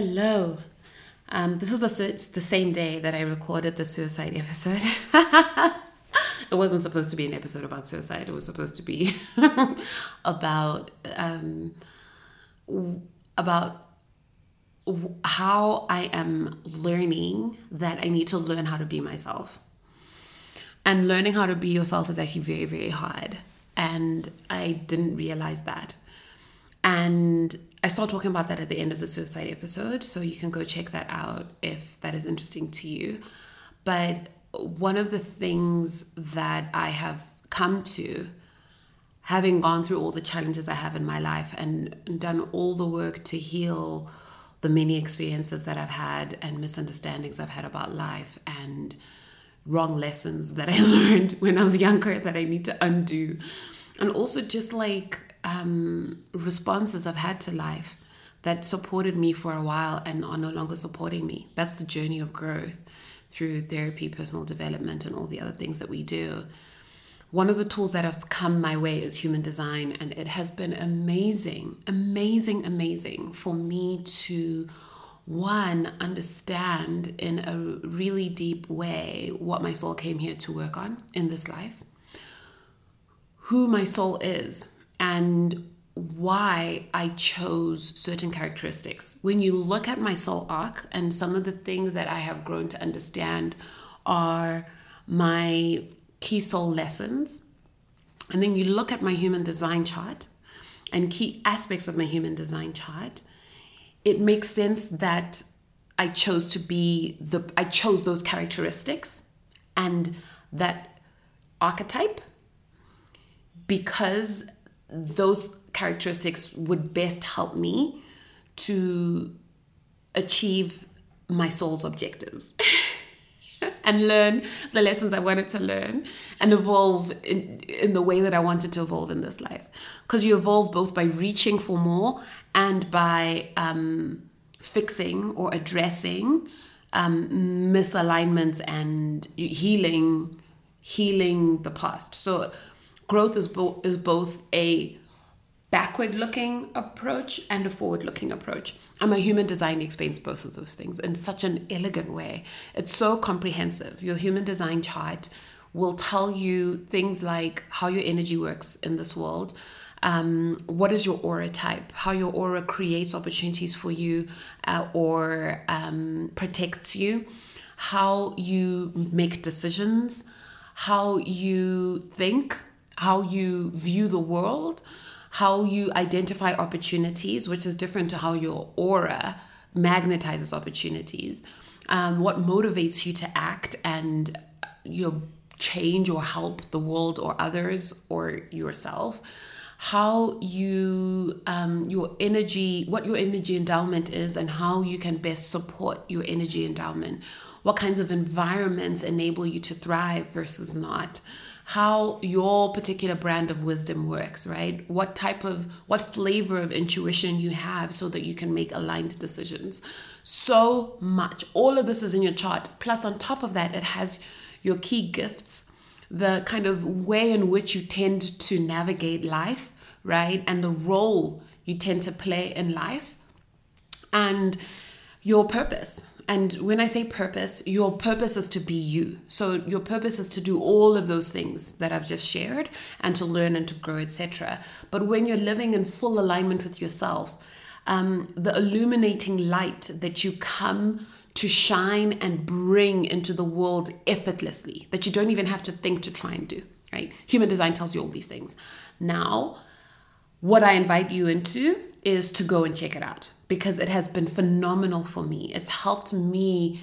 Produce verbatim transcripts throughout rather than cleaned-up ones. Hello. Um, this is the the same day that I recorded the suicide episode. It wasn't supposed to be an episode about suicide. It was supposed to be about um, about how I am learning that I need to learn how to be myself. And learning how to be yourself is actually very, very hard. And I didn't realize that. And I start talking about that at the end of the suicide episode, so you can go check that out if that is interesting to you. But one of the things that I have come to, having gone through all the challenges I have in my life and done all the work to heal the many experiences that I've had and misunderstandings I've had about life and wrong lessons that I learned when I was younger that I need to undo, and also just like Um, responses I've had to life that supported me for a while and are no longer supporting me. That's the journey of growth through therapy, personal development, and all the other things that we do. One of the tools that has come my way is Human Design, and it has been amazing, amazing, amazing for me to, one, understand in a really deep way what my soul came here to work on in this life, who my soul is, and why I chose certain characteristics. When you look at my soul arc, and some of the things that I have grown to understand are my key soul lessons, and then you look at my Human Design chart and key aspects of my Human Design chart, it makes sense that I chose to be the I chose those characteristics and that archetype because those characteristics would best help me to achieve my soul's objectives and learn the lessons I wanted to learn and evolve in, in the way that I wanted to evolve in this life. Because you evolve both by reaching for more and by um, fixing or addressing um, misalignments and healing, healing the past. So growth is, bo- is both a backward-looking approach and a forward-looking approach. And my Human Design explains both of those things in such an elegant way. It's so comprehensive. Your Human Design chart will tell you things like how your energy works in this world, um, what is your aura type, how your aura creates opportunities for you uh, or um, protects you, how you make decisions, how you think, how you view the world, how you identify opportunities, which is different to how your aura magnetizes opportunities, um, what motivates you to act and you know, change or help the world or others or yourself, how you, um, your energy, what your energy endowment is and how you can best support your energy endowment, what kinds of environments enable you to thrive versus not, how your particular brand of wisdom works, right? What type of, what flavor of intuition you have so that you can make aligned decisions. So much. All of this is in your chart. Plus on top of that, it has your key gifts, the kind of way in which you tend to navigate life, right? And the role you tend to play in life and your purpose. And when I say purpose, your purpose is to be you. So your purpose is to do all of those things that I've just shared and to learn and to grow, et cetera. But when you're living in full alignment with yourself, um, the illuminating light that you come to shine and bring into the world effortlessly, that you don't even have to think to try and do, right? Human Design tells you all these things. Now, what I invite you into is to go and check it out, because it has been phenomenal for me. It's helped me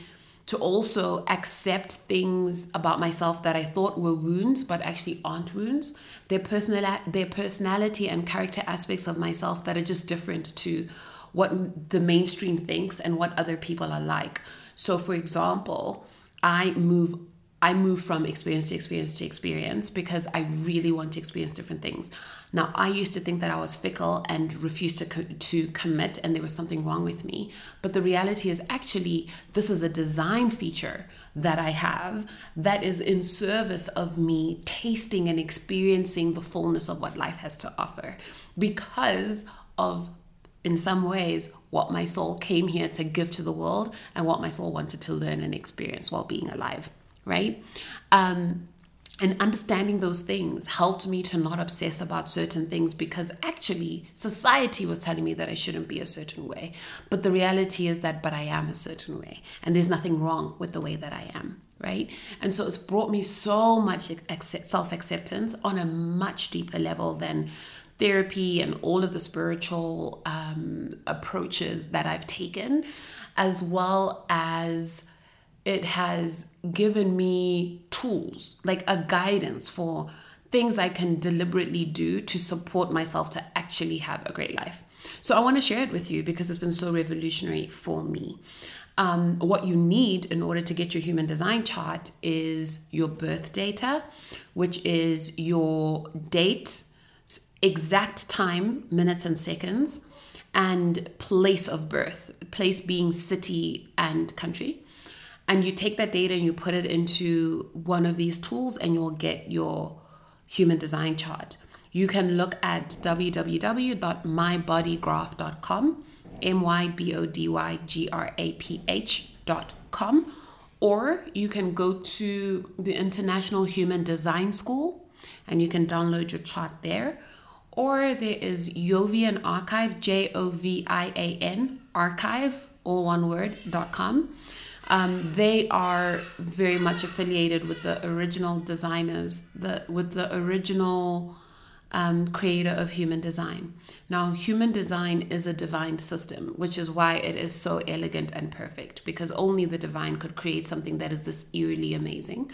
to also accept things about myself that I thought were wounds, but actually aren't wounds. Their personal, their personality and character aspects of myself that are just different to what the mainstream thinks and what other people are like. So for example, I move I move from experience to experience to experience because I really want to experience different things. Now, I used to think that I was fickle and refused to, co- to commit and there was something wrong with me. But the reality is actually this is a design feature that I have that is in service of me tasting and experiencing the fullness of what life has to offer because of in some ways what my soul came here to give to the world and what my soul wanted to learn and experience while being alive, right? Um, and understanding those things helped me to not obsess about certain things, because actually society was telling me that I shouldn't be a certain way. But the reality is that, but I am a certain way, and there's nothing wrong with the way that I am, right? And so it's brought me so much self-acceptance on a much deeper level than therapy and all of the spiritual um, approaches that I've taken, as well as it has given me tools, like a guidance for things I can deliberately do to support myself to actually have a great life. So I want to share it with you because it's been so revolutionary for me. Um, what you need in order to get your human design chart is your birth data, which is your date, exact time, minutes and seconds, and place of birth, place being city and country. And you take that data and you put it into one of these tools and you'll get your human design chart. You can look at w w w dot my body graph dot com, M Y B O D Y G R A P H dot com, or you can go to the International Human Design School and you can download your chart there. Or there is Jovian Archive, J O V I A N, archive, all one word, dot com. Um, they are very much affiliated with the original designers, the with the original um, creator of human design. Now, human design is a divine system, which is why it is so elegant and perfect, because only the divine could create something that is this eerily amazing.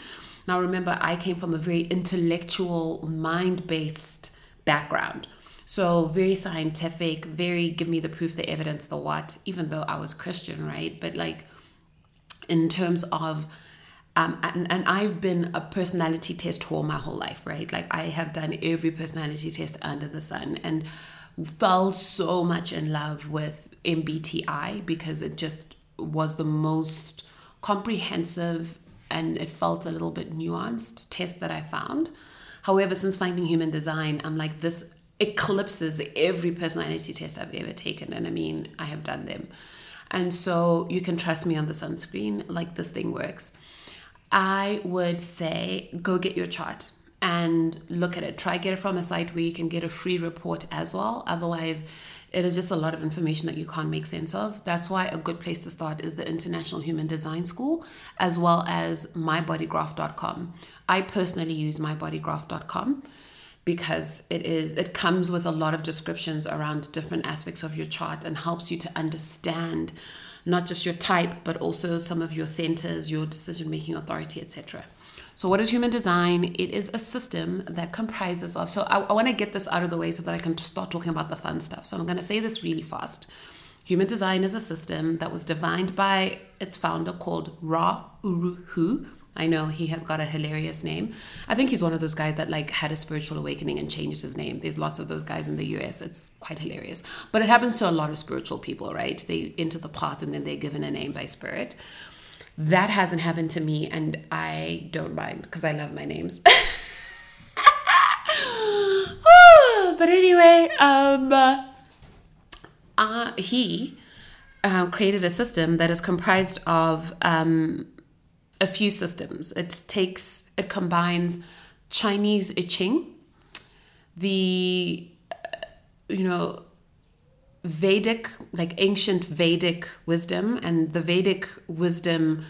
Now, remember, I came from a very intellectual, mind-based background. So very scientific, very give me the proof, the evidence, the what, even though I was Christian, right? But like in terms of, um, and, and I've been a personality test whore my whole life, right? Like I have done every personality test under the sun and fell so much in love with M B T I because it just was the most comprehensive and it felt a little bit nuanced test that I found. However, since finding human design, I'm like, this eclipses every personality test I've ever taken. And I mean, I have done them. And so you can trust me on the sunscreen, like this thing works. I would say, go get your chart and look at it. Try get it from a site where you can get a free report as well. Otherwise, it is just a lot of information that you can't make sense of. That's why a good place to start is the International Human Design School, as well as my body graph dot com. I personally use my body graph dot com because it is it comes with a lot of descriptions around different aspects of your chart and helps you to understand not just your type, but also some of your centers, your decision-making authority, et cetera. So what is human design? It is a system that comprises of, so I, I want to get this out of the way so that I can start talking about the fun stuff. So I'm going to say this really fast. Human design is a system that was defined by its founder called Ra Uru Hu. I know he has got a hilarious name. I think he's one of those guys that like had a spiritual awakening and changed his name. There's lots of those guys in the U S. It's quite hilarious. But it happens to a lot of spiritual people, right? They enter the path and then they're given a name by spirit. That hasn't happened to me, and I don't mind because I love my names. But anyway, um, uh, he uh, created a system that is comprised of um, a few systems. It takes, it combines Chinese I Ching, the, you know, Vedic, like ancient Vedic wisdom, and the Vedic wisdom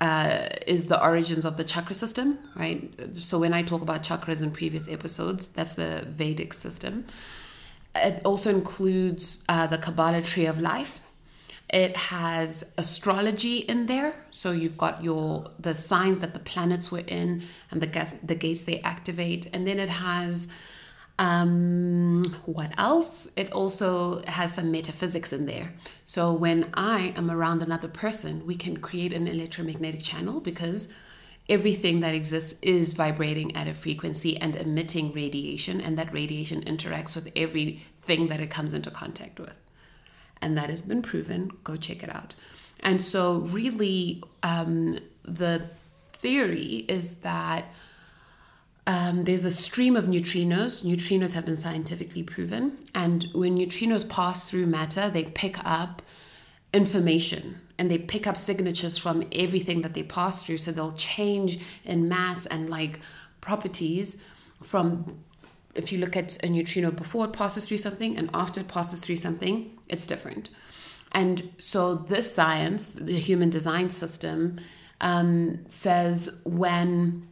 uh, is the origins of the chakra system, right? So when I talk about chakras in previous episodes, that's the Vedic system. It also includes uh, the Kabbalah tree of life. It has astrology in there, so you've got your the signs that the planets were in and the gas, the gates they activate, and then it has. Um, what else? It also has some metaphysics in there. So when I am around another person, we can create an electromagnetic channel because everything that exists is vibrating at a frequency and emitting radiation, and that radiation interacts with everything that it comes into contact with. And that has been proven. Go check it out. And so really, um, the theory is that Um, there's a stream of neutrinos. Neutrinos have been scientifically proven. And when neutrinos pass through matter, they pick up information and they pick up signatures from everything that they pass through. So they'll change in mass and like properties from, if you look at a neutrino before it passes through something and after it passes through something, it's different. And so this science, the human design system, um, says when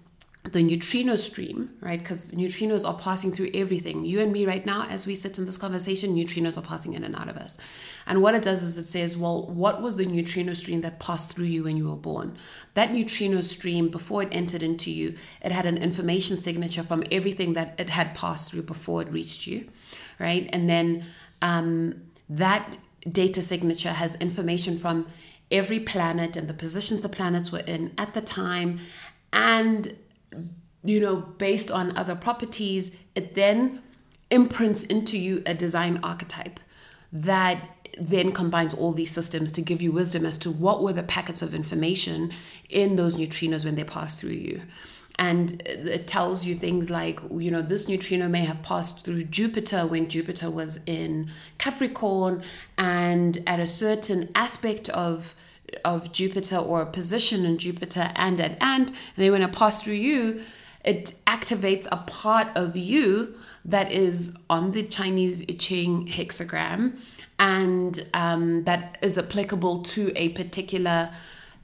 the neutrino stream, right, because neutrinos are passing through everything. You and me right now, as we sit in this conversation, neutrinos are passing in and out of us. And what it does is it says, well, what was the neutrino stream that passed through you when you were born? That neutrino stream, before it entered into you, it had an information signature from everything that it had passed through before it reached you, right? And then um, that data signature has information from every planet and the positions the planets were in at the time, and you know, based on other properties, it then imprints into you a design archetype that then combines all these systems to give you wisdom as to what were the packets of information in those neutrinos when they passed through you. And it tells you things like, you know, this neutrino may have passed through Jupiter when Jupiter was in Capricorn, and at a certain aspect of of Jupiter or a position in Jupiter and and and, and then when it passes through you, it activates a part of you that is on the Chinese I Ching hexagram, and um, that is applicable to a particular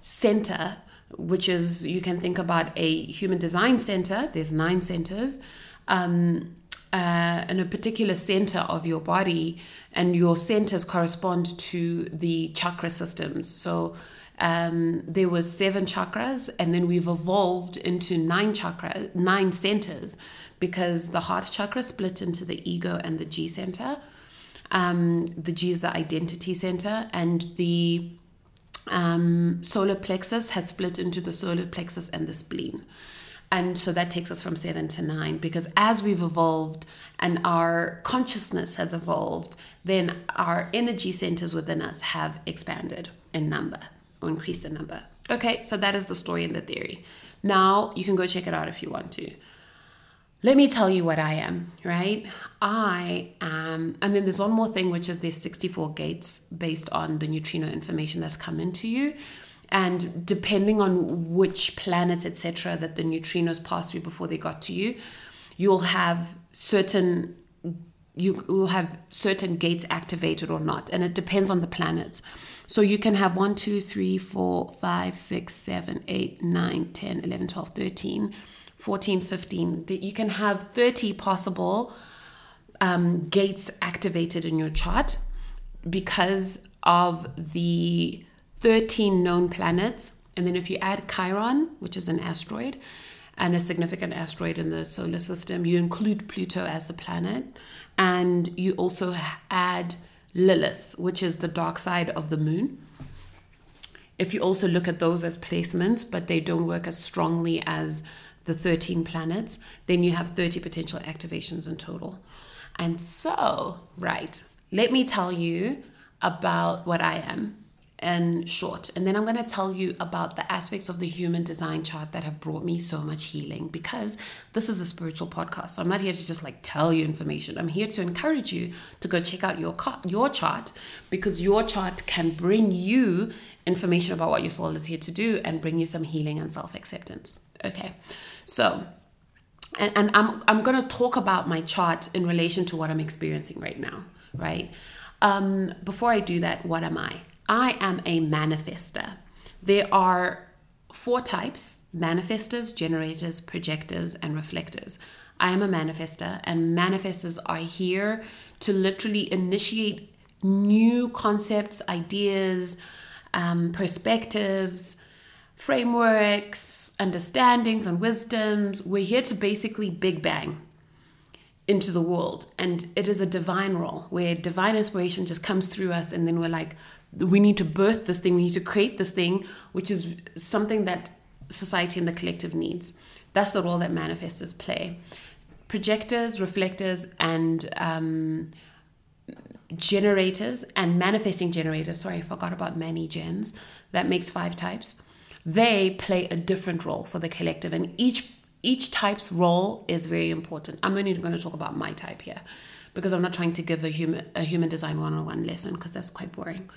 center, which is, you can think about a human design center. There's nine centers, um, uh, in a particular center of your body, and your centers correspond to the chakra systems. So um, there was seven chakras, and then we've evolved into nine chakra, nine centers, because the heart chakra split into the ego and the G center. Um, the G is the identity center, and the Um, solar plexus has split into the solar plexus and the spleen. And so that takes us from seven to nine, because as we've evolved and our consciousness has evolved, then our energy centers within us have expanded in number or increased in number. Okay, so that is the story and the theory. Now you can go check it out if you want to. Let me tell you what I am, right? I am, and then there's one more thing, which is there's sixty-four gates based on the neutrino information that's come into you. And depending on which planets, et cetera, that the neutrinos passed through before they got to you, you'll have certain, you will have certain gates activated or not. And it depends on the planets. So you can have one, two, three, four, five, six, seven, eight, nine, ten, eleven, twelve, thirteen, fourteen, fifteen, that you can have thirty possible um, gates activated in your chart because of the thirteen known planets. And then if you add Chiron, which is an asteroid and a significant asteroid in the solar system, you include Pluto as a planet, and you also add Lilith, which is the dark side of the moon. If you also look at those as placements, but they don't work as strongly as the thirteen planets, then you have thirty potential activations in total. And so, right, let me tell you about what I am in short. And then I'm going to tell you about the aspects of the human design chart that have brought me so much healing, because this is a spiritual podcast. So I'm not here to just like tell you information. I'm here to encourage you to go check out your your chart, because your chart can bring you information about what your soul is here to do and bring you some healing and self-acceptance. Okay, so, and, and I'm I'm going to talk about my chart in relation to what I'm experiencing right now, right? Um, before I do that, what am I? I am a manifester. There are four types: manifestors, generators, projectors, and reflectors. I am a manifester, and manifestors are here to literally initiate new concepts, ideas, um, perspectives, frameworks, understandings, and wisdoms. We're here to basically big bang into the world. And it is a divine role where divine inspiration just comes through us. And then we're like, we need to birth this thing. We need to create this thing, which is something that society and the collective needs. That's the role that manifestors play. Projectors, reflectors, and um, generators and manifesting generators. Sorry, I forgot about many gens. That makes five types. They play a different role for the collective, and each each type's role is very important. I'm only going to talk about my type here because I'm not trying to give a human a human design one-on-one lesson because that's quite boring.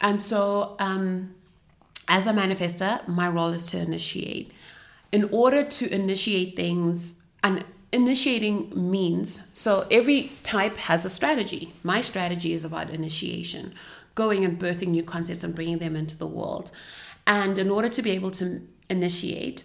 And so um, as a manifestor, my role is to initiate. In order to initiate things, and initiating means, so every type has a strategy. My strategy is about initiation, going and birthing new concepts and bringing them into the world. And in order to be able to initiate,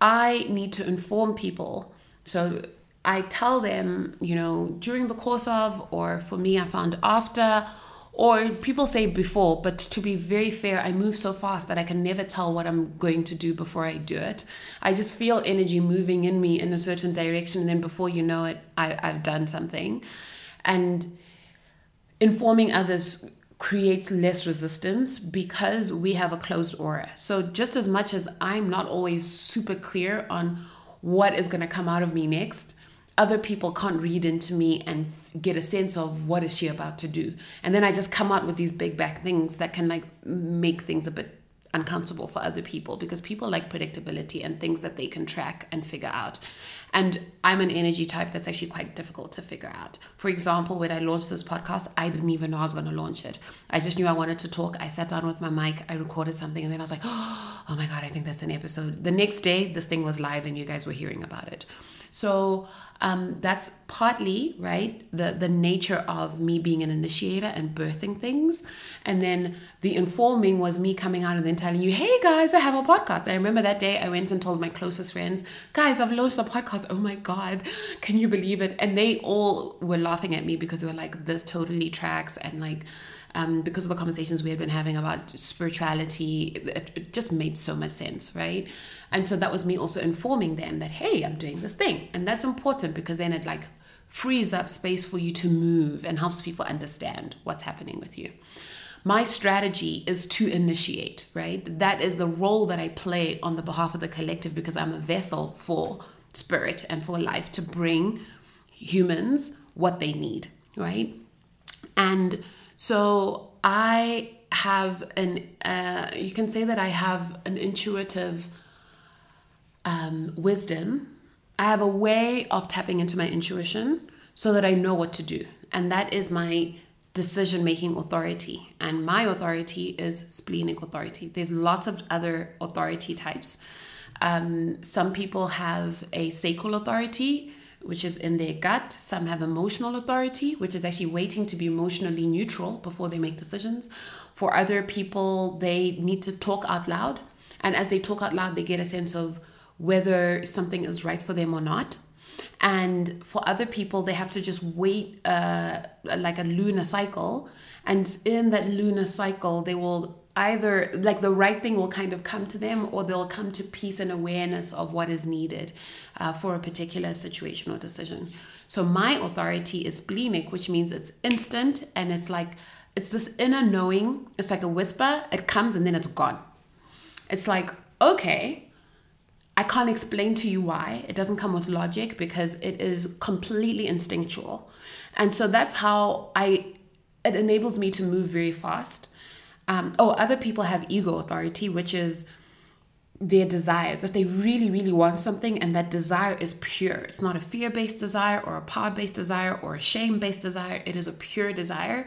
I need to inform people. So I tell them, you know, during the course of, or for me, I found after, or people say before, but to be very fair, I move so fast that I can never tell what I'm going to do before I do it. I just feel energy moving in me in a certain direction, and then before you know it, I, I've done something. And informing others creates less resistance because we have a closed aura. So just as much as I'm not always super clear on what is going to come out of me next, other people can't read into me and get a sense of what is she about to do. And then I just come out with these big back things that can like make things a bit uncomfortable for other people, because people like predictability and things that they can track and figure out. And I'm an energy type that's actually quite difficult to figure out. For example, when I launched this podcast, I didn't even know I was going to launch it. I just knew I wanted to talk. I sat down with my mic, I recorded something, and then I was like, oh my God, I think that's an episode. The next day, this thing was live and you guys were hearing about it. So um, that's partly, right, the, the nature of me being an initiator and birthing things. And then the informing was me coming out and then telling you, hey guys, I have a podcast. I remember that day I went and told my closest friends, guys, I've launched a podcast. Oh my God, can you believe it? And they all were laughing at me because they were like, this totally tracks. And like, um, because of the conversations we had been having about spirituality, it, it just made so much sense, right? And so that was me also informing them that, hey, I'm doing this thing. And that's important because then it like frees up space for you to move and helps people understand what's happening with you. My strategy is to initiate, right? That is the role that I play on the behalf of the collective, because I'm a vessel for spirit and for life to bring humans what they need, right? And so I have an, uh, you can say that I have an intuitive Um, wisdom. I have a way of tapping into my intuition so that I know what to do. And that is my decision-making authority. And my authority is splenic authority. There's lots of other authority types. Um, some people have a sacral authority, which is in their gut. Some have emotional authority, which is actually waiting to be emotionally neutral before they make decisions. For other people, they need to talk out loud. And as they talk out loud, they get a sense of whether something is right for them or not. And for other people, they have to just wait uh, like a lunar cycle. And in that lunar cycle, they will either, like the right thing will kind of come to them, or they'll come to peace and awareness of what is needed uh, for a particular situation or decision. So my authority is splenic, which means it's instant. And it's like, it's this inner knowing. It's like a whisper. It comes and then it's gone. It's like, okay, I can't explain to you why. It doesn't come with logic because it is completely instinctual. And so that's how I, it enables me to move very fast. Um, oh, other people have ego authority, which is their desires. If they really, really want something and that desire is pure, it's not a fear-based desire or a power-based desire or a shame-based desire. It is a pure desire.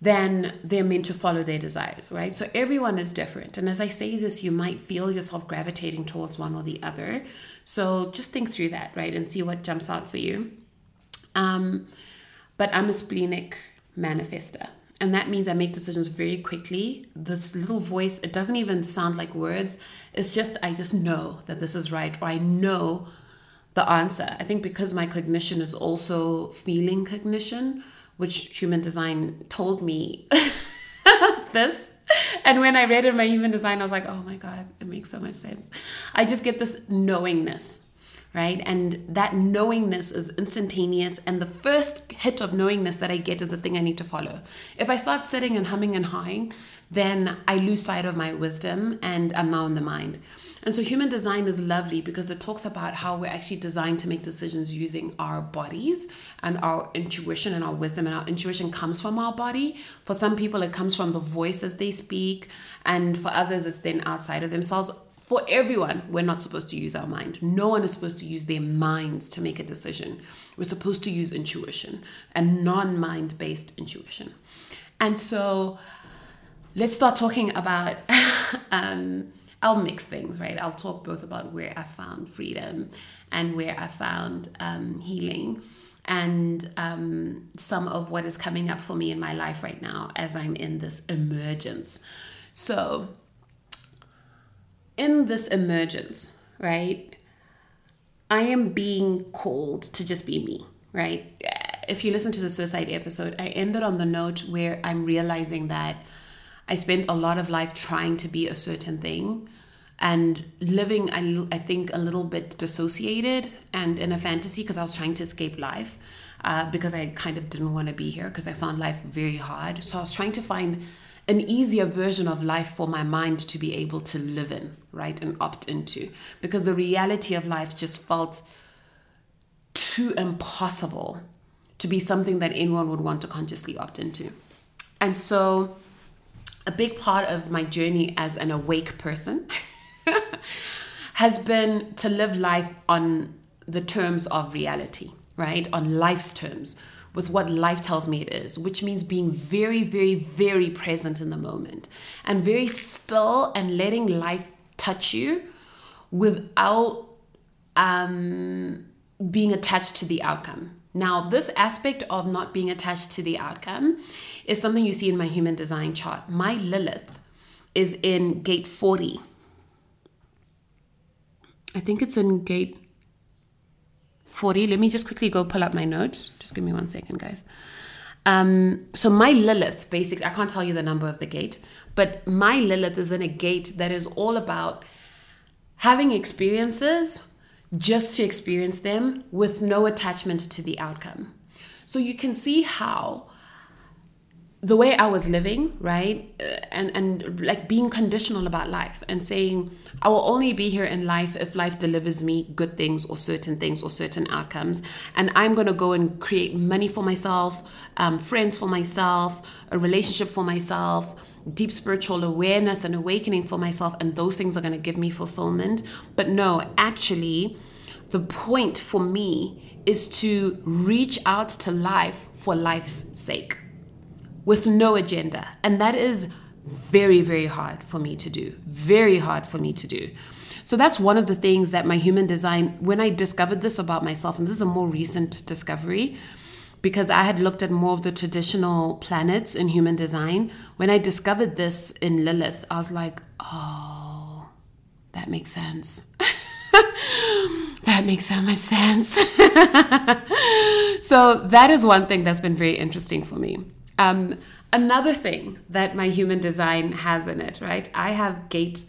Then they're meant to follow their desires, right? So everyone is different. And as I say this, you might feel yourself gravitating towards one or the other. So just think through that, right? And see what jumps out for you. Um, but I'm a splenic manifester. And that means I make decisions very quickly. This little voice, it doesn't even sound like words. It's just, I just know that this is right. Or I know the answer. I think because my cognition is also feeling cognition, which Human Design told me this. And when I read it in my Human Design, I was like, oh my God, it makes so much sense. I just get this knowingness, right? And that knowingness is instantaneous. And the first hit of knowingness that I get is the thing I need to follow. If I start sitting and humming and hawing, then I lose sight of my wisdom and I'm now in the mind. And so Human Design is lovely because it talks about how we're actually designed to make decisions using our bodies and our intuition and our wisdom. And our intuition comes from our body. For some people, it comes from the voices they speak. And for others, it's then outside of themselves. for everyone, we're not supposed to use our mind. No one is supposed to use their minds to make a decision. We're supposed to use intuition and non-mind-based intuition. And so let's start talking about, um, I'll mix things, right? I'll talk both about where I found freedom and where I found um, healing and um, some of what is coming up for me in my life right now as I'm in this emergence. So in this emergence, right, I am being called to just be me, right? If you listen to the suicide episode, I ended on the note where I'm realizing that I spent a lot of life trying to be a certain thing and living, I, I think, a little bit dissociated and in a fantasy because I was trying to escape life uh, because I kind of didn't want to be here because I found life very hard. So I was trying to find an easier version of life for my mind to be able to live in, right, and opt into, because the reality of life just felt too impossible to be something that anyone would want to consciously opt into. And so a big part of my journey as an awake person has been to live life on the terms of reality, right, on life's terms, with what life tells me it is, which means being very, very, very present in the moment and very still and letting life touch you without um, being attached to the outcome. Now, this aspect of not being attached to the outcome is something you see in my human design chart. My Lilith is in gate forty. I think it's in gate forty. Let me just quickly go pull up my notes. Just give me one second, guys. Um, so my Lilith, basically, I can't tell you the number of the gate, but my Lilith is in a gate that is all about having experiences just to experience them with no attachment to the outcome. So you can see how the way I was living, right, and and like being conditional about life and saying I will only be here in life if life delivers me good things or certain things or certain outcomes, and I'm going to go and create money for myself, um, friends for myself, a relationship for myself, deep spiritual awareness and awakening for myself, and those things are going to give me fulfillment. But no, actually, the point for me is to reach out to life for life's sake, with no agenda. And that is very, very hard for me to do. Very hard for me to do. So that's one of the things that my human design, when I discovered this about myself, and this is a more recent discovery, because I had looked at more of the traditional planets in human design. When I discovered this in Lilith, I was like, oh, that makes sense. That makes so much sense. So that is one thing that's been very interesting for me. Um, another thing that my human design has in it, right? I have gate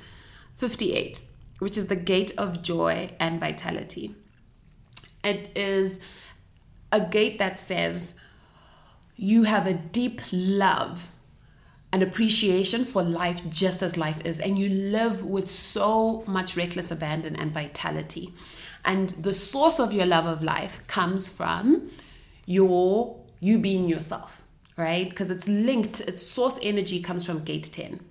fifty-eight, which is the gate of joy and vitality. It is a gate that says you have a deep love and appreciation for life just as life is, and you live with so much reckless abandon and vitality. And the source of your love of life comes from your you being yourself. Right? Because it's linked, its source energy comes from gate ten.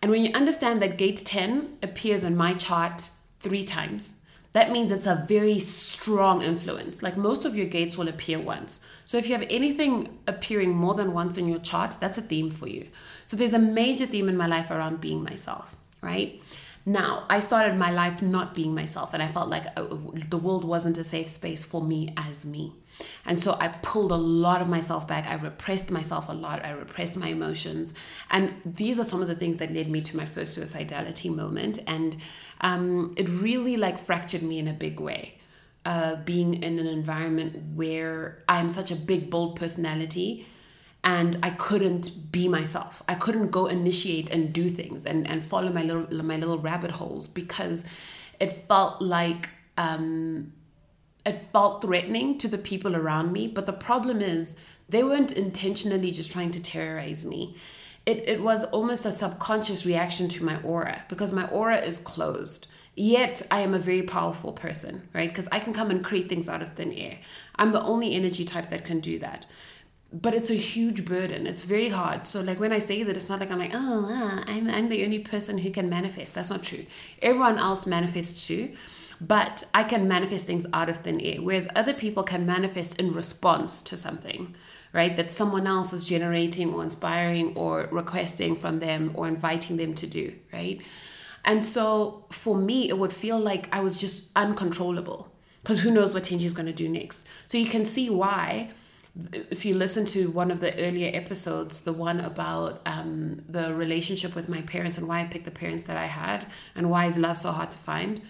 And when you understand that gate ten appears in my chart three times, that means it's a very strong influence. Like most of your gates will appear once. So if you have anything appearing more than once in your chart, that's a theme for you. So there's a major theme in my life around being myself, right? Now, I started my life not being myself, and I felt like the world wasn't a safe space for me as me. And so I pulled a lot of myself back. I repressed myself a lot. I repressed my emotions. And these are some of the things that led me to my first suicidality moment. And um, it really like fractured me in a big way. Uh, being in an environment where I'm such a big, bold personality, and I couldn't be myself. I couldn't go initiate and do things and, and follow my little, my little rabbit holes, because it felt like... Um, It felt threatening to the people around me. But the problem is they weren't intentionally just trying to terrorize me. It, it was almost a subconscious reaction to my aura, because my aura is closed. Yet I am a very powerful person, right? Because I can come and create things out of thin air. I'm the only energy type that can do that. But it's a huge burden. It's very hard. So like when I say that, it's not like I'm like, oh, uh, I'm, I'm the only person who can manifest. That's not true. Everyone else manifests too. But I can manifest things out of thin air, whereas other people can manifest in response to something, right? That someone else is generating or inspiring or requesting from them or inviting them to do, right? And so for me, it would feel like I was just uncontrollable because who knows what Tenji is going to do next. So you can see why, if you listen to one of the earlier episodes, the one about um, the relationship with my parents and why I picked the parents that I had and why is love so hard to find.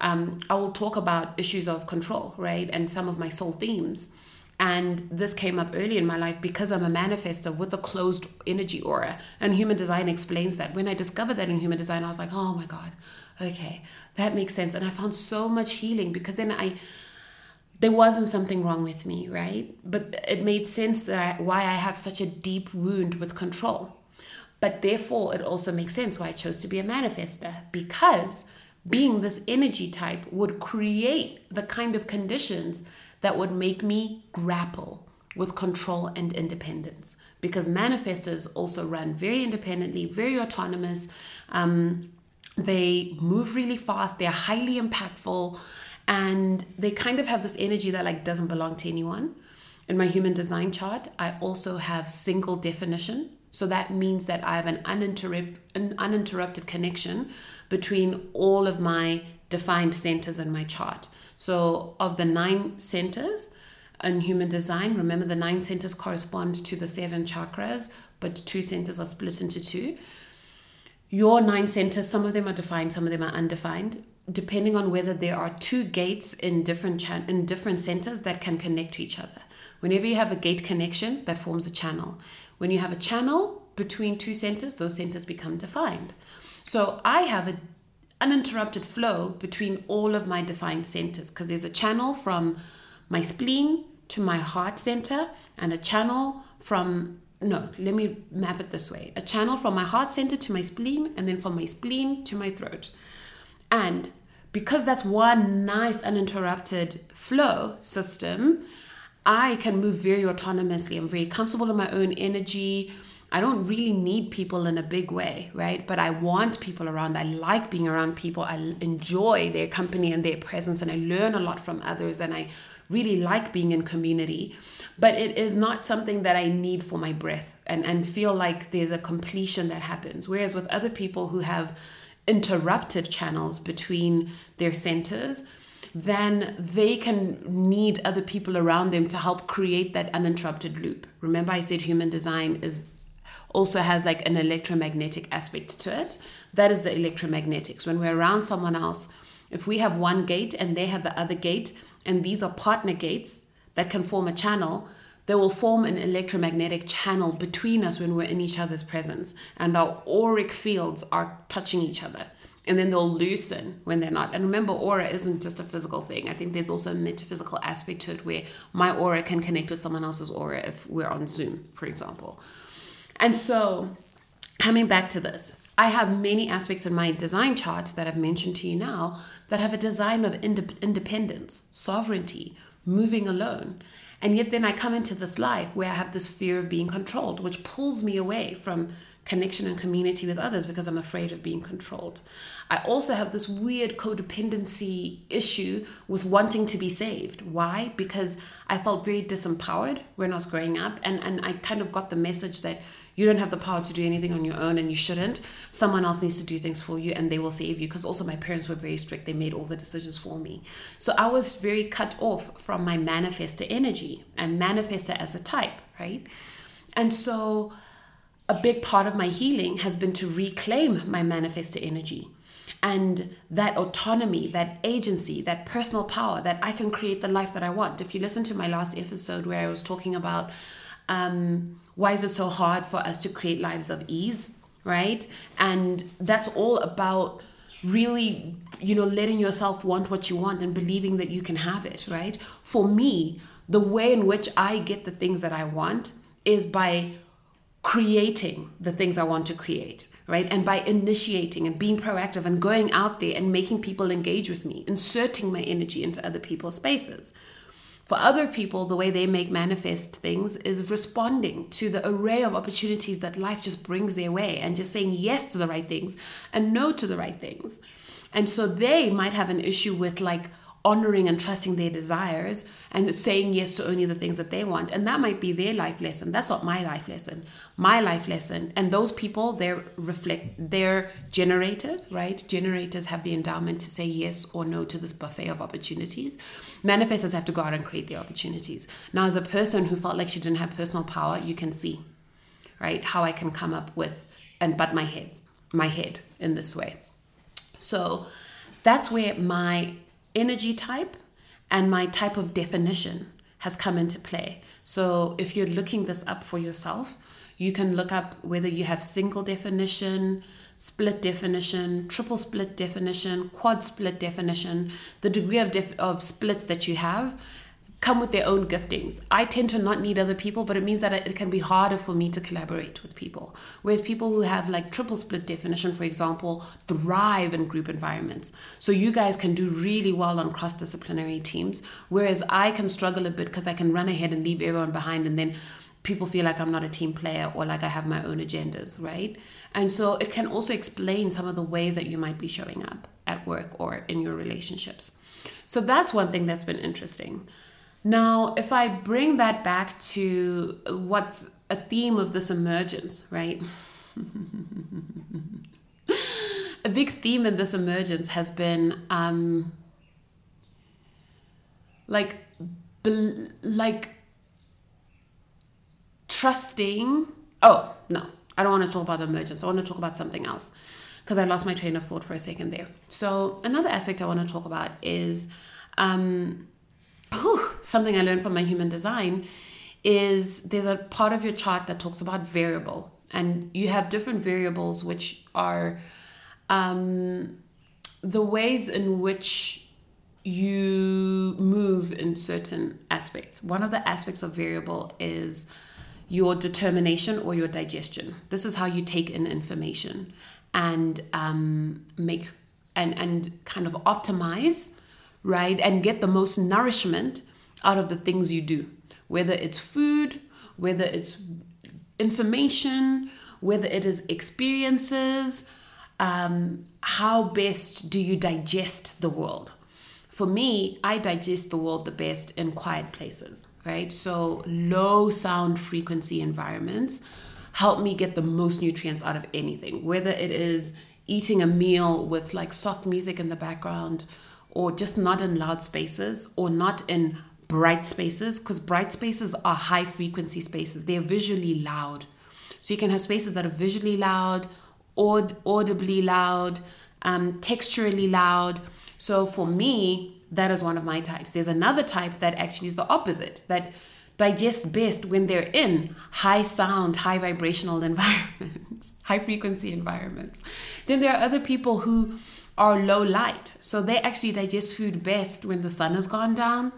Um, I will talk about issues of control, right? And some of my soul themes. And this came up early in my life because I'm a manifestor with a closed energy aura. And Human Design explains that. When I discovered that in Human Design, I was like, oh my God, okay, that makes sense. And I found so much healing because then I, there wasn't something wrong with me, right? But it made sense that I, why I have such a deep wound with control. But therefore, it also makes sense why I chose to be a manifestor, because being this energy type would create the kind of conditions that would make me grapple with control and independence, because manifestors also run very independently, very autonomous. Um, they move really fast. They're highly impactful, and they kind of have this energy that like doesn't belong to anyone. In my Human Design chart, I also have single definition. So that means that I have an uninterrupt, an uninterrupted connection between all of my defined centers in my chart. So of the nine centers in Human Design, remember the nine centers correspond to the seven chakras, but two centers are split into two. Your nine centers, some of them are defined, some of them are undefined, depending on whether there are two gates in different chan- in different centers that can connect to each other. Whenever you have a gate connection, that forms a channel. When you have a channel between two centers, those centers become defined. So I have an uninterrupted flow between all of my defined centers, because there's a channel from my spleen to my heart center, and a channel from, no, let me map it this way. A channel from my heart center to my spleen, and then from my spleen to my throat. And because that's one nice uninterrupted flow system, I can move very autonomously. I'm very comfortable in my own energy. I don't really need people in a big way, right? But I want people around. I like being around people. I enjoy their company and their presence, and I learn a lot from others, and I really like being in community. But it is not something that I need for my breath and, and feel like there's a completion that happens. Whereas with other people who have interrupted channels between their centers, then they can need other people around them to help create that uninterrupted loop. Remember I said Human Design is also has like an electromagnetic aspect to it. That is the electromagnetics. When we're around someone else, if we have one gate and they have the other gate, and these are partner gates that can form a channel, they will form an electromagnetic channel between us when we're in each other's presence, and our auric fields are touching each other. And then they'll loosen when they're not. And remember, aura isn't just a physical thing. I think there's also a metaphysical aspect to it, where my aura can connect with someone else's aura if we're on Zoom, for example. And so coming back to this, I have many aspects in my design chart that I've mentioned to you now that have a design of ind- independence, sovereignty, moving alone. And yet then I come into this life where I have this fear of being controlled, which pulls me away from connection and community with others because I'm afraid of being controlled. I also have this weird codependency issue with wanting to be saved. Why? Because I felt very disempowered when I was growing up, and, and I kind of got the message that you don't have the power to do anything on your own, and you shouldn't. Someone else needs to do things for you and they will save you, because also my parents were very strict. They made all the decisions for me. So I was very cut off from my manifestor energy and manifestor as a type, right? And so a big part of my healing has been to reclaim my manifestor energy and that autonomy, that agency, that personal power that I can create the life that I want. If you listen to my last episode where I was talking about um, why is it so hard for us to create lives of ease, right? And that's all about really, you know, letting yourself want what you want and believing that you can have it, right? For me, the way in which I get the things that I want is by creating the things I want to create, right? And by initiating and being proactive and going out there and making people engage with me, inserting my energy into other people's spaces. For other people, the way they make manifest things is responding to the array of opportunities that life just brings their way and just saying yes to the right things and no to the right things. And so they might have an issue with like honoring and trusting their desires and saying yes to only the things that they want. And that might be their life lesson. That's not my life lesson. My life lesson. And those people, they're reflect, they're generators, right? Generators have the endowment to say yes or no to this buffet of opportunities. Manifestors have to go out and create the opportunities. Now, as a person who felt like she didn't have personal power, you can see, right, how I can come up with and butt my head, my head in this way. So that's where my energy type and my type of definition has come into play. So if you're looking this up for yourself, you can look up whether you have single definition, split definition, triple split definition, quad split definition, the degree of def- of splits that you have come with their own giftings. I tend to not need other people, but it means that it can be harder for me to collaborate with people. Whereas people who have like triple split definition, for example, thrive in group environments. So you guys can do really well on cross-disciplinary teams, whereas I can struggle a bit because I can run ahead and leave everyone behind, and then people feel like I'm not a team player or like I have my own agendas, right? And so it can also explain some of the ways that you might be showing up at work or in your relationships. So that's one thing that's been interesting. Now, if I bring that back to what's a theme of this emergence, right? A big theme in this emergence has been um, like, bl- like trusting. Oh, no, I don't want to talk about emergence. I want to talk about something else because I lost my train of thought for a second there. So another aspect I want to talk about is... Um, Whew, something I learned from my human design is there's a part of your chart that talks about variable, and you have different variables, which are um, the ways in which you move in certain aspects. One of the aspects of variable is your determination or your digestion. This is how you take in information and um, make and and kind of optimize, right, and get the most nourishment out of the things you do, whether it's food, whether it's information, whether it is experiences. Um, how best do you digest the world? For me, I digest the world the best in quiet places, right? So low sound frequency environments help me get the most nutrients out of anything, whether it is eating a meal with like soft music in the background, or just not in loud spaces, or not in bright spaces, because bright spaces are high frequency spaces. They're visually loud. So you can have spaces that are visually loud, aud- audibly loud, um, texturally loud. So for me, that is one of my types. There's another type that actually is the opposite, that digests best when they're in high sound, high vibrational environments, high frequency environments. Then there are other people who are low light. So they actually digest food best when the sun has gone down,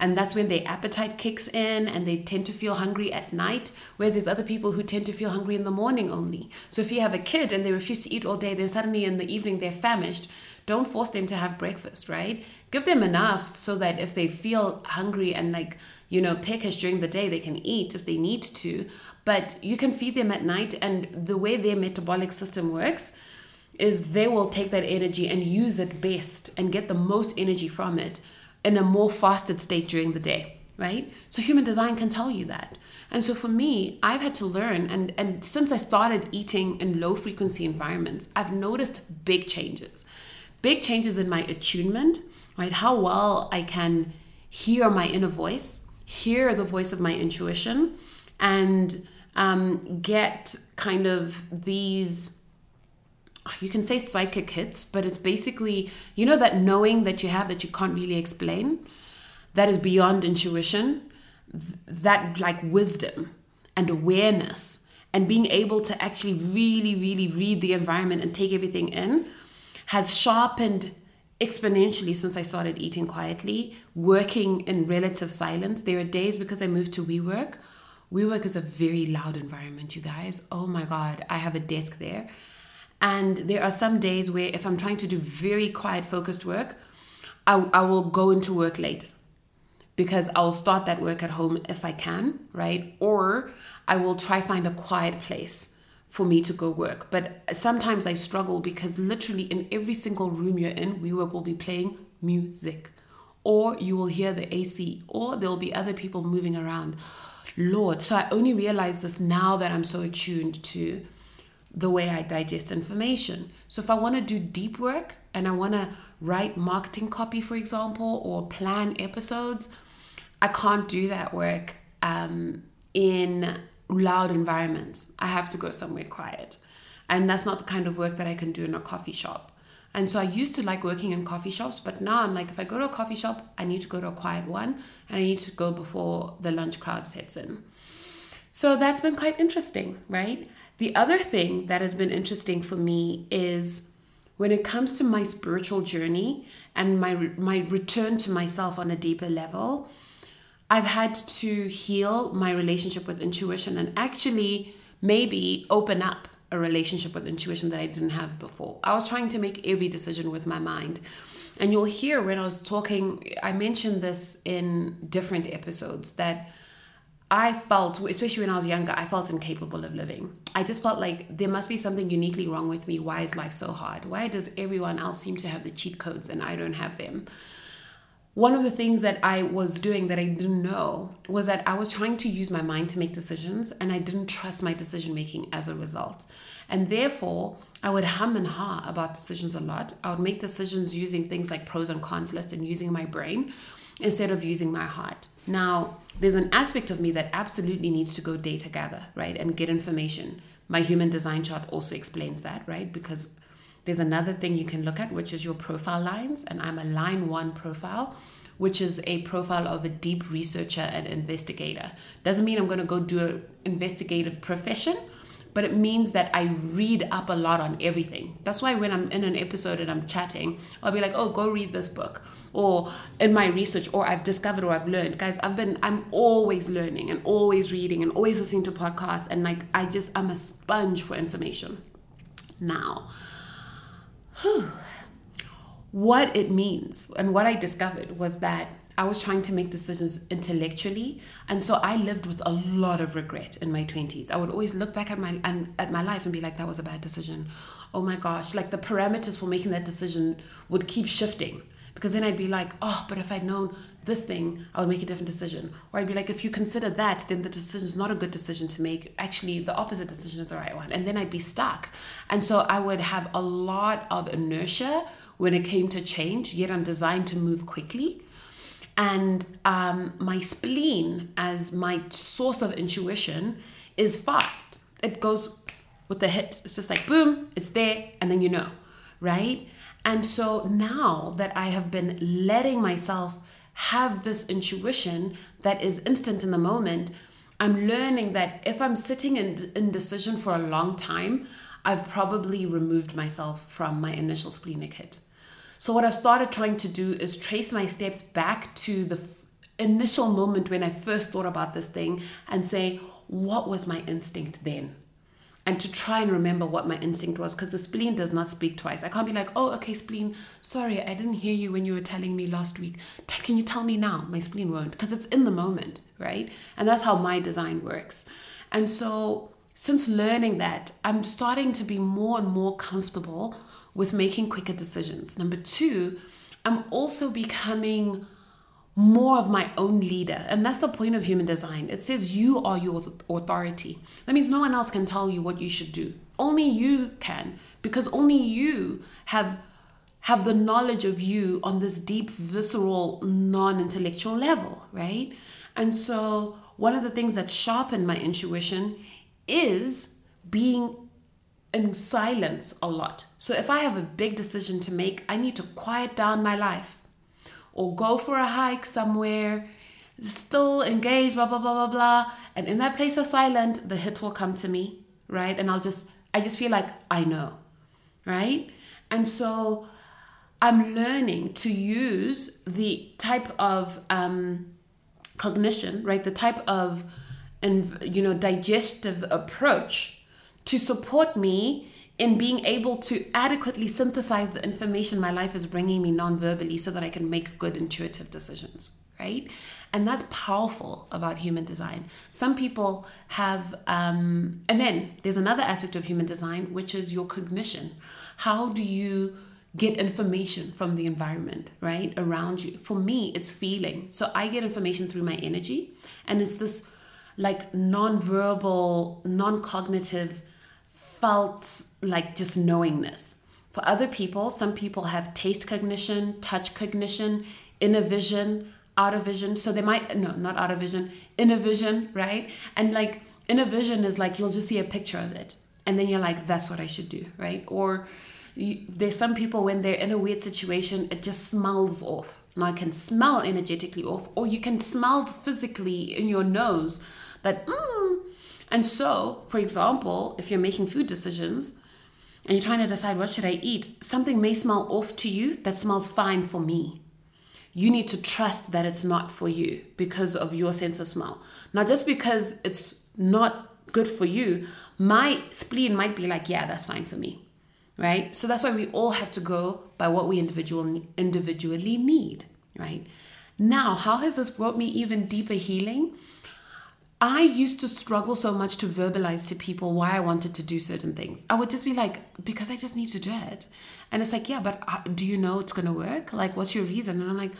and that's when their appetite kicks in and they tend to feel hungry at night, whereas there's other people who tend to feel hungry in the morning only. So if you have a kid and they refuse to eat all day, then suddenly in the evening they're famished. Don't force them to have breakfast, right? Give them enough so that if they feel hungry and like, you know, peckish during the day, they can eat if they need to, but you can feed them at night. And the way their metabolic system works is they will take that energy and use it best and get the most energy from it in a more fasted state during the day, right? So human design can tell you that. And so for me, I've had to learn, and, and since I started eating in low frequency environments, I've noticed big changes. Big changes in my attunement, right? How well I can hear my inner voice, hear the voice of my intuition, and um, get kind of these... you can say psychic hits, but it's basically, you know, that knowing that you have that you can't really explain, that is beyond intuition, that like wisdom and awareness and being able to actually really, really read the environment and take everything in has sharpened exponentially since I started eating quietly, working in relative silence. There are days, because I moved to WeWork, WeWork is a very loud environment, you guys. Oh my God, I have a desk there. And there are some days where if I'm trying to do very quiet, focused work, I, I will go into work late because I'll start that work at home if I can, right? Or I will try find a quiet place for me to go work. But sometimes I struggle because literally in every single room you're in, WeWork will be playing music, or you will hear the A C, or there'll be other people moving around. Lord, so I only realize this now that I'm so attuned to the way I digest information. So if I want to do deep work and I want to write marketing copy, for example, or plan episodes, I can't do that work um, in loud environments. I have to go somewhere quiet. And that's not the kind of work that I can do in a coffee shop. And so I used to like working in coffee shops, but now I'm like, if I go to a coffee shop, I need to go to a quiet one, and I need to go before the lunch crowd sets in. So that's been quite interesting, right? The other thing that has been interesting for me is when it comes to my spiritual journey and my my return to myself on a deeper level, I've had to heal my relationship with intuition and actually maybe open up a relationship with intuition that I didn't have before. I was trying to make every decision with my mind. And you'll hear when I was talking, I mentioned this in different episodes, that I felt, especially when I was younger, I felt incapable of living. I just felt like there must be something uniquely wrong with me. Why is life so hard? Why does everyone else seem to have the cheat codes and I don't have them? One of the things that I was doing that I didn't know was that I was trying to use my mind to make decisions, and I didn't trust my decision making as a result. And therefore, I would hum and ha about decisions a lot. I would make decisions using things like pros and cons list and using my brain instead of using my heart. Now, there's an aspect of me that absolutely needs to go data gather, right, and get information. My human design chart also explains that, right, because there's another thing you can look at, which is your profile lines, and I'm a line one profile, which is a profile of a deep researcher and investigator. Doesn't mean I'm going to go do an investigative profession, but it means that I read up a lot on everything. That's why when I'm in an episode and I'm chatting, I'll be like, oh, go read this book, or in my research, or I've discovered, or I've learned. Guys, I've been, I'm always learning and always reading and always listening to podcasts. And like, I just, I'm a sponge for information. Now, whew, what it means and what I discovered was that I was trying to make decisions intellectually. And so I lived with a lot of regret in my twenties. I would always look back at my and at my life and be like, that was a bad decision. Oh my gosh, like the parameters for making that decision would keep shifting. Because then I'd be like, oh, but if I'd known this thing, I would make a different decision. Or I'd be like, if you consider that, then the decision is not a good decision to make. Actually, the opposite decision is the right one. And then I'd be stuck. And so I would have a lot of inertia when it came to change, yet I'm designed to move quickly. And um, my spleen, as my source of intuition, is fast. It goes with the hit. It's just like, boom, it's there, and then you know, right? And so now that I have been letting myself have this intuition that is instant in the moment, I'm learning that if I'm sitting in indecision for a long time, I've probably removed myself from my initial splenic hit. So what I've started trying to do is trace my steps back to the f- initial moment when I first thought about this thing and say, what was my instinct then? And to try and remember what my instinct was, because the spleen does not speak twice. I can't be like, oh, okay, spleen, sorry, I didn't hear you when you were telling me last week. Can you tell me now? My spleen won't, because it's in the moment, right? And that's how my design works. And so since learning that, I'm starting to be more and more comfortable with making quicker decisions. Number two, I'm also becoming more of my own leader. And that's the point of human design. It says you are your authority. That means no one else can tell you what you should do. Only you can, because only you have, have the knowledge of you on this deep, visceral, non-intellectual level, right? And so one of the things that sharpened my intuition is being in silence a lot. So if I have a big decision to make, I need to quiet down my life, or go for a hike somewhere, still engage, blah, blah, blah, blah, blah. And in that place of silence, the hit will come to me, right? And I'll just, I just feel like I know, right? And so I'm learning to use the type of um, cognition, right? The type of, you know, digestive approach to support me in being able to adequately synthesize the information my life is bringing me non-verbally so that I can make good intuitive decisions, right? And that's powerful about human design. Some people have, um, and then there's another aspect of human design, which is your cognition. How do you get information from the environment, right, around you? For me, it's feeling. So I get information through my energy, and it's this like non-verbal, non-cognitive, felt like just knowingness. For other people, some people have taste cognition, touch cognition, inner vision, outer vision. So they might, no, not outer vision, inner vision, right? And like inner vision is like, you'll just see a picture of it. And then you're like, that's what I should do, right? Or you, there's some people when they're in a weird situation, it just smells off. Now I can smell energetically off, or you can smell physically in your nose that, mm. And so, for example, if you're making food decisions and you're trying to decide what should I eat, something may smell off to you that smells fine for me. You need to trust that it's not for you because of your sense of smell. Now, just because it's not good for you, my spleen might be like, yeah, that's fine for me, right? So that's why we all have to go by what we individual, individually need, right? Now, how has this brought me even deeper healing? I used to struggle so much to verbalize to people why I wanted to do certain things. I would just be like, because I just need to do it. And it's like, yeah, but do you know it's going to work? Like, what's your reason? And I'm like,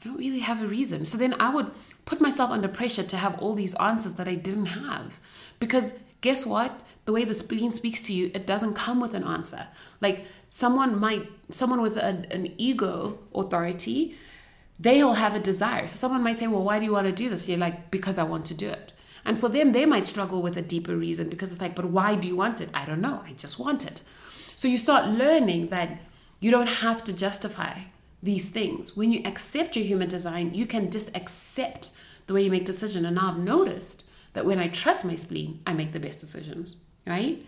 I don't really have a reason. So then I would put myself under pressure to have all these answers that I didn't have. Because guess what? The way the spleen speaks to you, it doesn't come with an answer. Like someone might, someone with a, an ego authority, they'll have a desire. So someone might say, well, why do you want to do this? You're like, because I want to do it. And for them, they might struggle with a deeper reason because it's like, but why do you want it? I don't know. I just want it. So you start learning that you don't have to justify these things. When you accept your human design, you can just accept the way you make decisions. And now I've noticed that when I trust my spleen, I make the best decisions, right?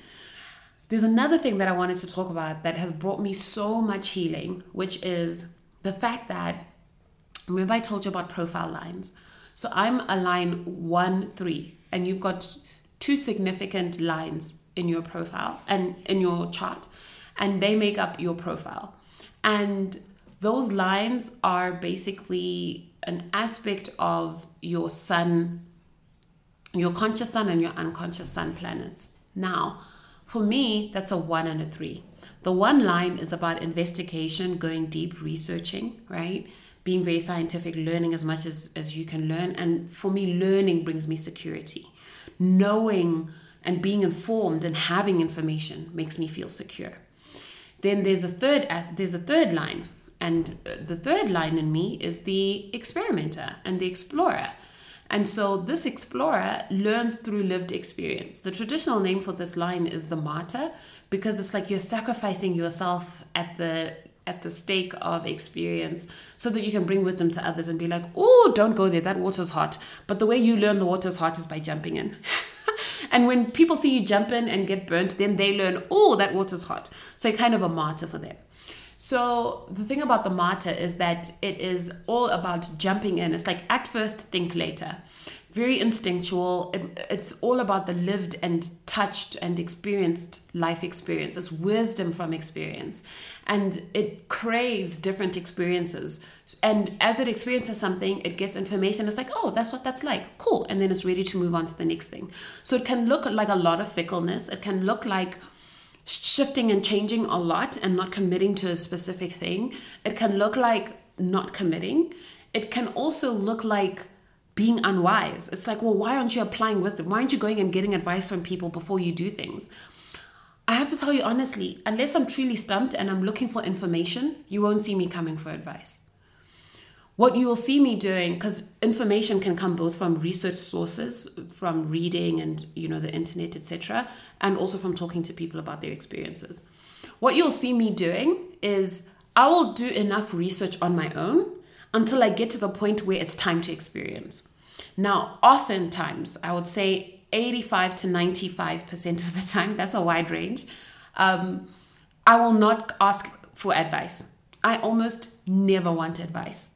There's another thing that I wanted to talk about that has brought me so much healing, which is the fact that, remember I told you about profile lines? So I'm a line one three, and you've got two significant lines in your profile and in your chart, and they make up your profile. And those lines are basically an aspect of your sun, your conscious sun and your unconscious sun planets. Now, for me, that's a one and a three. The one line is about investigation, going deep, researching, right? Being very scientific, learning as much as, as you can learn. And for me, learning brings me security. Knowing and being informed and having information makes me feel secure. Then there's a third there's a third line. And the third line in me is the experimenter and the explorer. And so this explorer learns through lived experience. The traditional name for this line is the martyr, because it's like you're sacrificing yourself at the at the stake of experience so that you can bring wisdom to others and be like, oh, don't go there, that water's hot. But the way you learn the water's hot is by jumping in. And when people see you jump in and get burnt, then they learn, oh, that water's hot. So you're kind of a martyr for them. So the thing about the martyr is that it is all about jumping in. It's like act first, think later. Very instinctual. It, it's all about the lived and touched and experienced life experience. It's wisdom from experience. And it craves different experiences. And as it experiences something, it gets information. It's like, oh, that's what that's like. Cool. And then it's ready to move on to the next thing. So it can look like a lot of fickleness. It can look like shifting and changing a lot and not committing to a specific thing. It can look like not committing. It can also look like being unwise. It's like, well, why aren't you applying wisdom? Why aren't you going and getting advice from people before you do things? I have to tell you honestly, unless I'm truly stumped and I'm looking for information, you won't see me coming for advice. What you will see me doing, because information can come both from research sources, from reading and, you know, the internet, et cetera, and also from talking to people about their experiences. What you'll see me doing is I will do enough research on my own until I get to the point where it's time to experience. Now, oftentimes, I would say eighty-five to ninety-five percent of the time, that's a wide range, um, I will not ask for advice. I almost never want advice.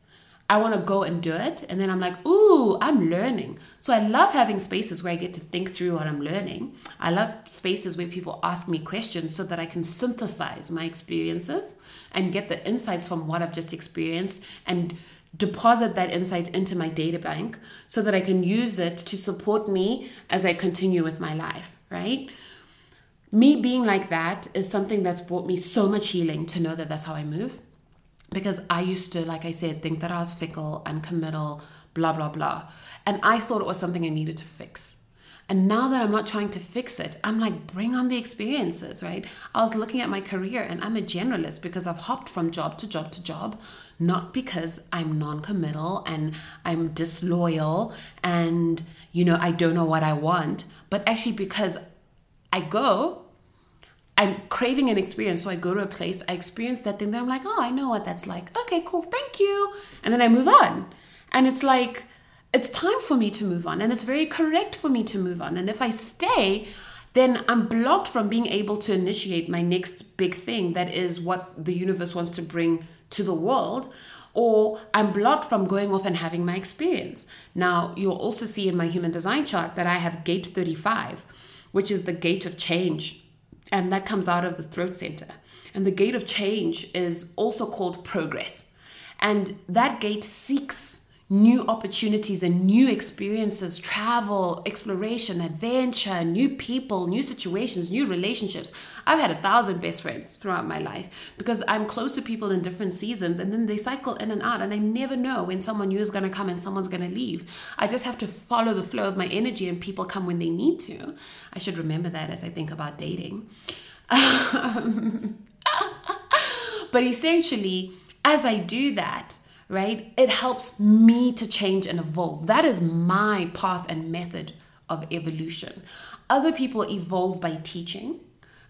I want to go and do it, and then I'm like, ooh, I'm learning. So I love having spaces where I get to think through what I'm learning. I love spaces where people ask me questions so that I can synthesize my experiences and get the insights from what I've just experienced and deposit that insight into my data bank so that I can use it to support me as I continue with my life, right? Me being like that is something that's brought me so much healing to know that that's how I move. Because I used to, like I said, think that I was fickle, uncommittal, blah, blah, blah. And I thought it was something I needed to fix. And now that I'm not trying to fix it, I'm like, bring on the experiences, right? I was looking at my career and I'm a generalist because I've hopped from job to job to job, not because I'm non-committal and I'm disloyal and, you know, I don't know what I want, but actually because I go, I'm craving an experience. So I go to a place, I experience that thing, then I'm like, oh, I know what that's like. Okay, cool, thank you. And then I move on. And it's like, it's time for me to move on. And it's very correct for me to move on. And if I stay, then I'm blocked from being able to initiate my next big thing that is what the universe wants to bring to the world. Or I'm blocked from going off and having my experience. Now, you'll also see in my human design chart that I have gate thirty-five, which is the gate of change. And that comes out of the throat center. And the gate of change is also called progress. And that gate seeks new opportunities and new experiences, travel, exploration, adventure, new people, new situations, new relationships. I've had a thousand best friends throughout my life because I'm close to people in different seasons and then they cycle in and out and I never know when someone new is going to come and someone's going to leave. I just have to follow the flow of my energy and people come when they need to. I should remember that as I think about dating. But essentially, as I do that, right, it helps me to change and evolve. That is my path and method of evolution. Other people evolve by teaching,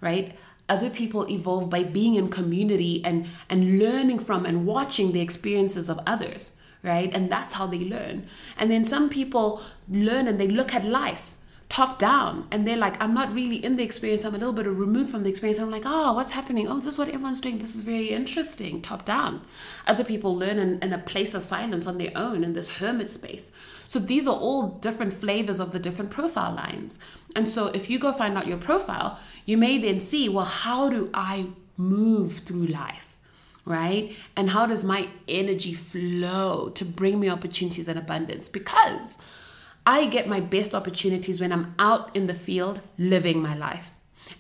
right? Other people evolve by being in community and, and learning from and watching the experiences of others, right? And that's how they learn. And then some people learn and they look at life top down and they're like, I'm not really in the experience. I'm a little bit removed from the experience. I'm like, oh, what's happening? Oh, this is what everyone's doing. This is very interesting, top down. Other people learn in, in a place of silence on their own in this hermit space. So these are all different flavors of the different profile lines. And so if you go find out your profile, you may then see, well, how do I move through life, right? And how does my energy flow to bring me opportunities and abundance? Because I get my best opportunities when I'm out in the field living my life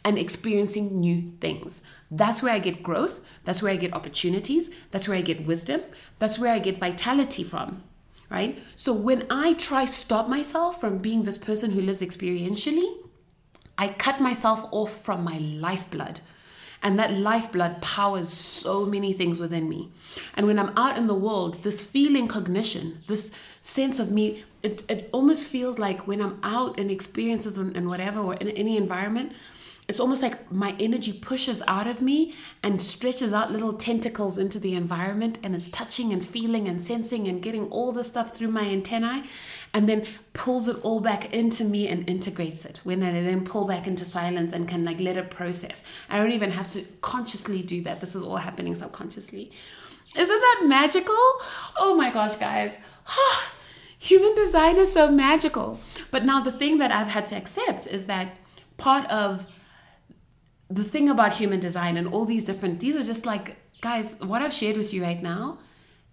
and experiencing new things. That's where I get growth. That's where I get opportunities. That's where I get wisdom. That's where I get vitality from, right? So when I try to stop myself from being this person who lives experientially, I cut myself off from my lifeblood. And that lifeblood powers so many things within me. And when I'm out in the world, this feeling cognition, this sense of me, it, it almost feels like when I'm out in experiences and, and whatever, or in any environment, it's almost like my energy pushes out of me and stretches out little tentacles into the environment. And it's touching and feeling and sensing and getting all the stuff through my antennae and then pulls it all back into me and integrates it. When I then pull back into silence and can like let it process. I don't even have to consciously do that. This is all happening subconsciously. Isn't that magical? Oh my gosh, guys. Human design is so magical. But now the thing that I've had to accept is that part of the thing about human design and all these different, these are just like, guys, what I've shared with you right now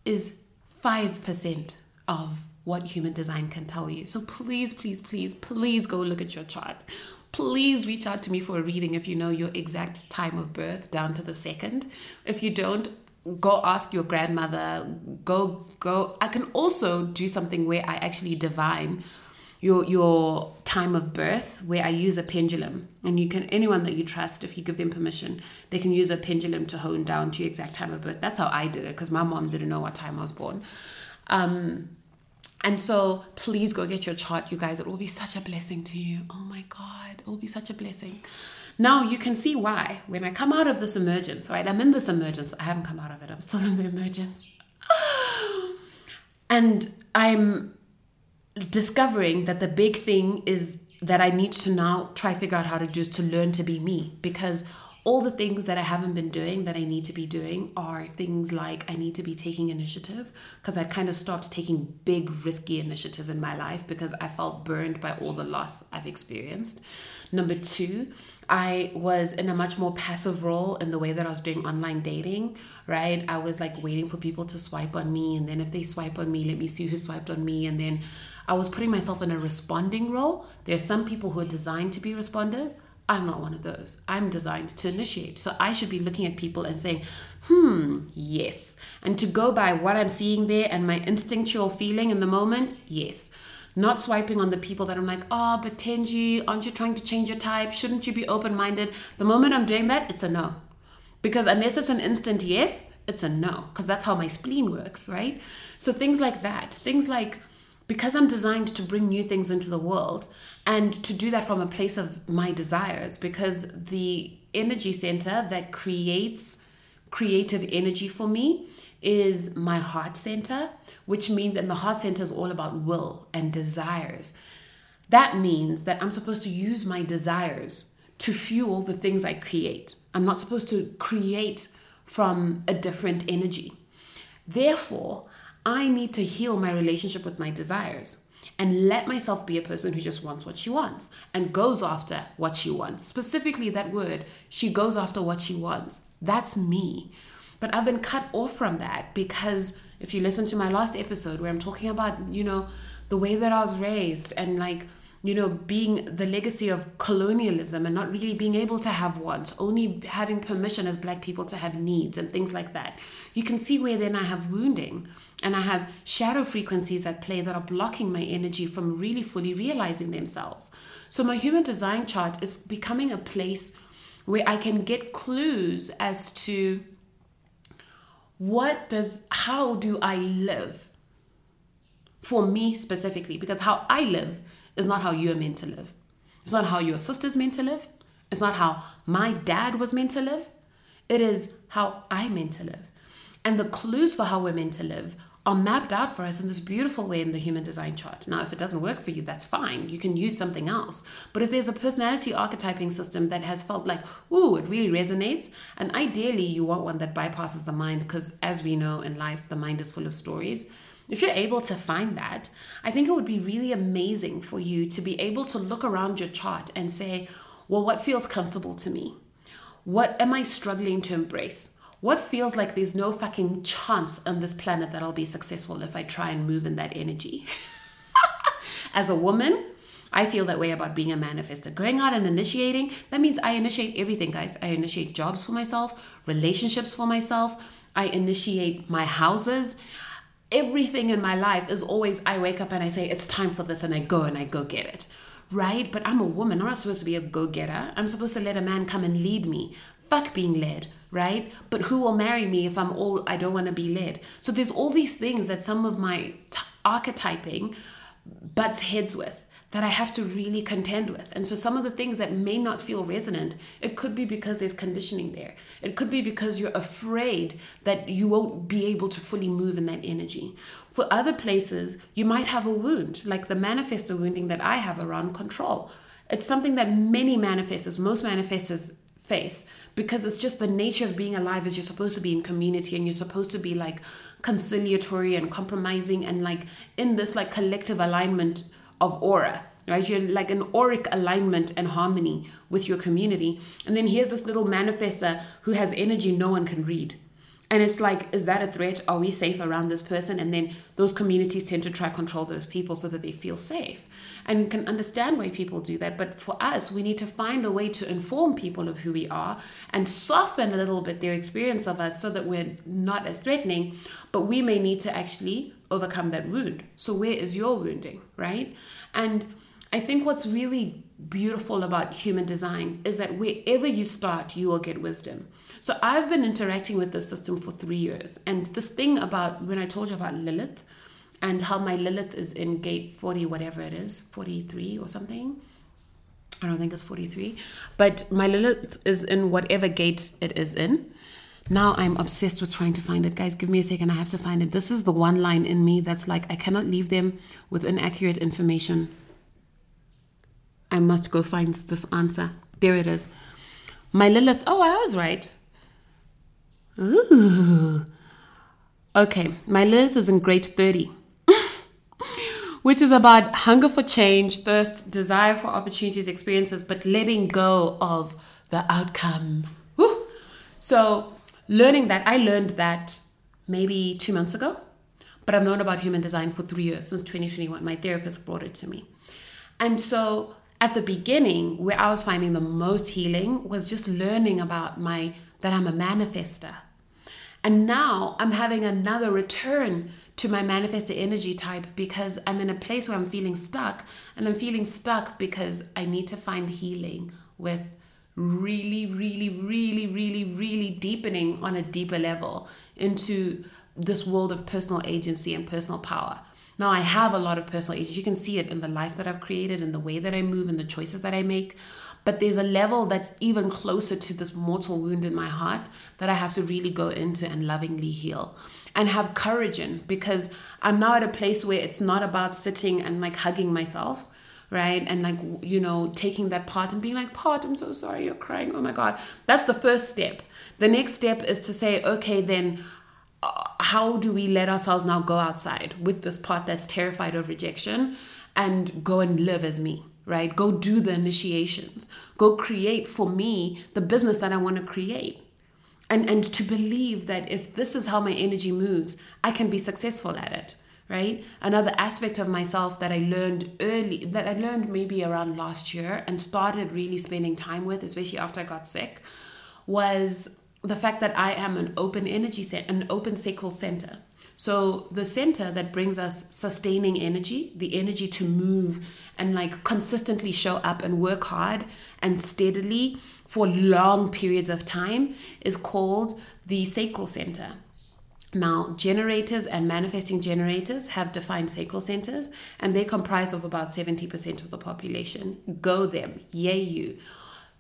is five percent of what human design can tell you. So please, please, please, please go look at your chart. Please reach out to me for a reading if you know your exact time of birth down to the second. If you don't, go ask your grandmother, go, go. I can also do something where I actually divine your your time of birth, where I use a pendulum, and you can, anyone that you trust, if you give them permission, they can use a pendulum to hone down to your exact time of birth. That's how I did it, because my mom didn't know what time I was born. Um, and so please go get your chart, you guys. It will be such a blessing to you. Oh my God, it will be such a blessing. Now you can see why, when I come out of this emergence, right? I'm in this emergence. I haven't come out of it. I'm still in the emergence. And I'm discovering that the big thing is that I need to now try figure out how to do is to learn to be me, because all the things that I haven't been doing that I need to be doing are things like I need to be taking initiative, because I kind of stopped taking big risky initiative in my life because I felt burned by all the loss I've experienced. Number two, I was in a much more passive role in the way that I was doing online dating, right? I was like waiting for people to swipe on me, and then if they swipe on me, let me see who swiped on me, and then I was putting myself in a responding role. There are some people who are designed to be responders. I'm not one of those. I'm designed to initiate. So I should be looking at people and saying, hmm, yes. And to go by what I'm seeing there and my instinctual feeling in the moment, yes. Not swiping on the people that I'm like, oh, but Tenji, aren't you trying to change your type? Shouldn't you be open-minded? The moment I'm doing that, it's a no. Because unless it's an instant yes, it's a no. Because that's how my spleen works, right? So things like that. Things like, because I'm designed to bring new things into the world and to do that from a place of my desires, because the energy center that creates creative energy for me is my heart center, which means, and the heart center is all about will and desires. That means that I'm supposed to use my desires to fuel the things I create. I'm not supposed to create from a different energy. Therefore, I need to heal my relationship with my desires and let myself be a person who just wants what she wants and goes after what she wants. Specifically that word, she goes after what she wants. That's me. But I've been cut off from that because if you listen to my last episode where I'm talking about, you know, the way that I was raised and like, you know, being the legacy of colonialism and not really being able to have wants, only having permission as Black people to have needs and things like that. You can see where then I have wounding and I have shadow frequencies at play that are blocking my energy from really fully realizing themselves. So my human design chart is becoming a place where I can get clues as to what does, how do I live for me specifically? Because how I live is not how you're meant to live. It's not how your sister's meant to live. It's not how my dad was meant to live. It is how I'm meant to live. And the clues for how we're meant to live are mapped out for us in this beautiful way in the human design chart. Now, if it doesn't work for you, that's fine. You can use something else. But if there's a personality archetyping system that has felt like, ooh, it really resonates, and ideally you want one that bypasses the mind, because as we know in life, the mind is full of stories. If you're able to find that, I think it would be really amazing for you to be able to look around your chart and say, well, what feels comfortable to me? What am I struggling to embrace? What feels like there's no fucking chance on this planet that I'll be successful if I try and move in that energy? As a woman, I feel that way about being a manifestor. Going out and initiating, that means I initiate everything, guys. I initiate jobs for myself, relationships for myself. I initiate my houses. Everything in my life is always I wake up and I say, it's time for this, and I go and I go get it, right? But I'm a woman. I'm not supposed to be a go-getter. I'm supposed to let a man come and lead me. Fuck being led, right? But who will marry me if I'm all, I don't want to be led? So there's all these things that some of my t- archetyping butts heads with that I have to really contend with. And so some of the things that may not feel resonant, it could be because there's conditioning there. It could be because you're afraid that you won't be able to fully move in that energy. For other places, you might have a wound, like the manifestor wounding that I have around control. It's something that many manifestors, most manifestors face, because it's just the nature of being alive is you're supposed to be in community and you're supposed to be like conciliatory and compromising and like in this like collective alignment of aura, right? You're like an auric alignment and harmony with your community. And then here's this little manifestor who has energy no one can read. And it's like, is that a threat? Are we safe around this person? And then those communities tend to try to control those people so that they feel safe. And you can understand why people do that. But for us, we need to find a way to inform people of who we are and soften a little bit their experience of us so that we're not as threatening, but we may need to actually overcome that wound. So where is your wounding, right? And I think what's really beautiful about human design is that wherever you start, you will get wisdom. So I've been interacting with this system for three years. And this thing about when I told you about Lilith and how my Lilith is in gate forty, whatever it is, forty-three or something. I don't think it's forty-three. But my Lilith is in whatever gate it is in. Now I'm obsessed with trying to find it. Guys, give me a second. I have to find it. This is the one line in me that's like, I cannot leave them with inaccurate information. I must go find this answer. There it is. My Lilith, oh, I was right. Ooh. Okay, my Lilith is in grade thirty, which is about hunger for change, thirst, desire for opportunities, experiences, but letting go of the outcome. Woo. So learning that, I learned that maybe two months ago, but I've known about human design for three years, since twenty twenty-one. My therapist brought it to me. And so at the beginning, where I was finding the most healing was just learning about my, that I'm a manifester. And now I'm having another return to my manifester energy type, because I'm in a place where I'm feeling stuck, and I'm feeling stuck because I need to find healing with really, really, really, really, really deepening on a deeper level into this world of personal agency and personal power. Now, I have a lot of personal agency. You can see it in the life that I've created, in the way that I move, in the choices that I make. But there's a level that's even closer to this mortal wound in my heart that I have to really go into and lovingly heal and have courage in, because I'm now at a place where it's not about sitting and like hugging myself, right? And like, you know, taking that part and being like, part, I'm so sorry, you're crying. Oh my God. That's the first step. The next step is to say, okay, then how do we let ourselves now go outside with this part that's terrified of rejection and go and live as me? Right? Go do the initiations. Go create for me the business that I want to create. And and to believe that if this is how my energy moves, I can be successful at it, right? Another aspect of myself that I learned early, that I learned maybe around last year and started really spending time with, especially after I got sick, was the fact that I am an open energy center, an open sacral center. So the center that brings us sustaining energy, the energy to move and like consistently show up and work hard and steadily for long periods of time, is called the sacral center. Now, generators and manifesting generators have defined sacral centers, and they comprise of about seventy percent of the population. Go them, yay you.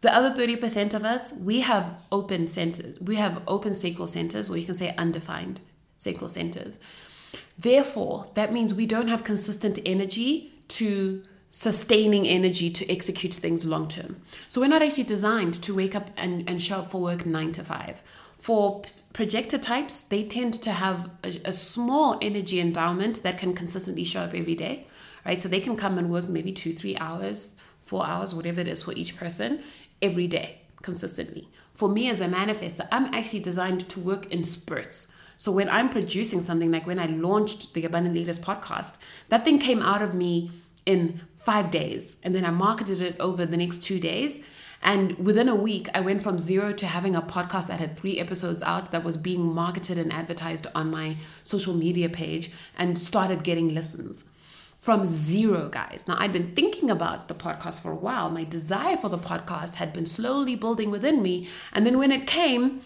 The other thirty percent of us, we have open centers. We have open sacral centers, or you can say undefined sacral centers. Therefore, that means we don't have consistent energy to sustaining energy to execute things long term. So we're not actually designed to wake up and, and show up for work nine to five. For projector types, they tend to have a, a small energy endowment that can consistently show up every day, right? So they can come and work maybe two, three hours, four hours, whatever it is for each person, every day consistently. For me as a manifestor, I'm actually designed to work in spurts. So when I'm producing something, like when I launched the Abundant Leaders podcast, that thing came out of me in five days. And then I marketed it over the next two days. And within a week, I went from zero to having a podcast that had three episodes out that was being marketed and advertised on my social media page and started getting listens. From zero, guys. Now, I'd been thinking about the podcast for a while. My desire for the podcast had been slowly building within me. And then when it came...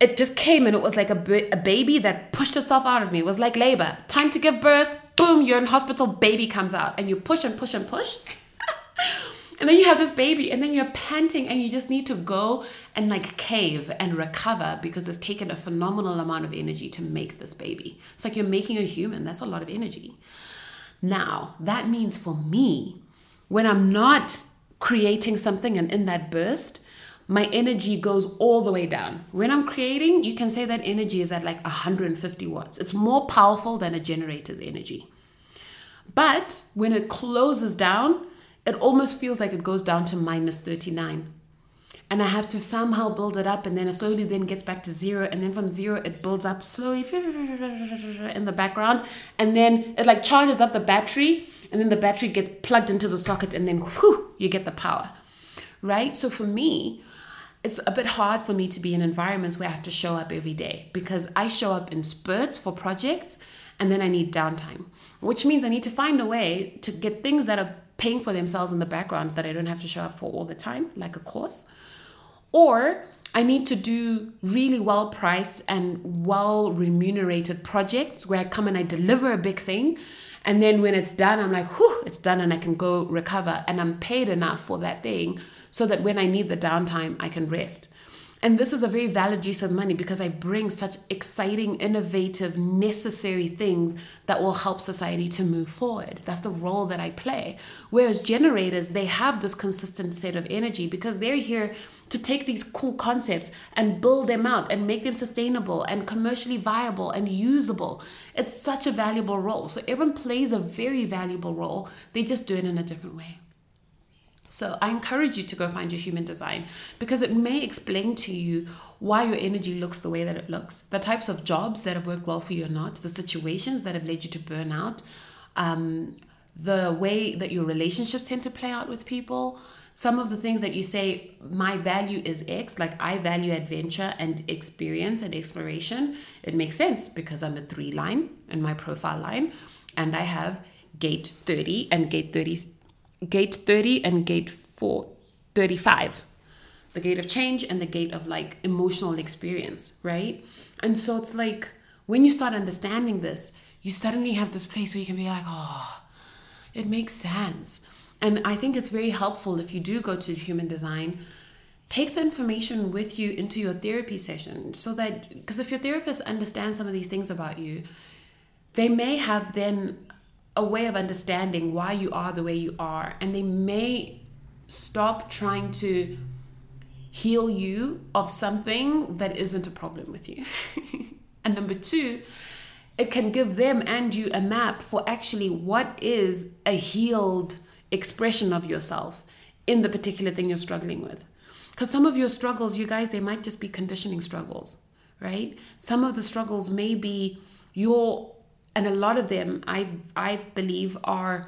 It just came, and it was like a, b- a baby that pushed itself out of me. It was like labor. Time to give birth. Boom, you're in hospital. Baby comes out. And you push and push and push. And then you have this baby. And then you're panting, and you just need to go and like cave and recover, because it's taken a phenomenal amount of energy to make this baby. It's like you're making a human. That's a lot of energy. Now, that means for me, when I'm not creating something and in that burst, my energy goes all the way down. When I'm creating, you can say that energy is at like one hundred fifty watts. It's more powerful than a generator's energy. But when it closes down, it almost feels like it goes down to minus thirty-nine. And I have to somehow build it up, and then it slowly then gets back to zero. And then from zero, it builds up slowly in the background. And then it like charges up the battery, and then the battery gets plugged into the socket, and then whew, you get the power, right? So for me, it's a bit hard for me to be in environments where I have to show up every day, because I show up in spurts for projects, and then I need downtime, which means I need to find a way to get things that are paying for themselves in the background that I don't have to show up for all the time, like a course. Or I need to do really well-priced and well-remunerated projects where I come and I deliver a big thing. And then when it's done, I'm like, whew, it's done, and I can go recover, and I'm paid enough for that thing, so that when I need the downtime, I can rest. And this is a very valid use of money because I bring such exciting, innovative, necessary things that will help society to move forward. That's the role that I play. Whereas generators, they have this consistent set of energy because they're here to take these cool concepts and build them out and make them sustainable and commercially viable and usable. It's such a valuable role. So everyone plays a very valuable role. They just do it in a different way. So I encourage you to go find your human design because it may explain to you why your energy looks the way that it looks, the types of jobs that have worked well for you or not, the situations that have led you to burn out, um, the way that your relationships tend to play out with people. Some of the things that you say, my value is X, like I value adventure and experience and exploration. It makes sense because I'm a three line in my profile line and I have gate thirty and gate thirty. Gate thirty and gate four, thirty-five, the gate of change and the gate of like emotional experience, right? And so it's like when you start understanding this, you suddenly have this place where you can be like, oh, it makes sense. And I think it's very helpful if you do go to human design, take the information with you into your therapy session so that, because if your therapist understands some of these things about you, they may have then a way of understanding why you are the way you are, and they may stop trying to heal you of something that isn't a problem with you. And number two, it can give them and you a map for actually what is a healed expression of yourself in the particular thing you're struggling with. Because some of your struggles, you guys, they might just be conditioning struggles, right? Some of the struggles may be your And a lot of them, I I believe, are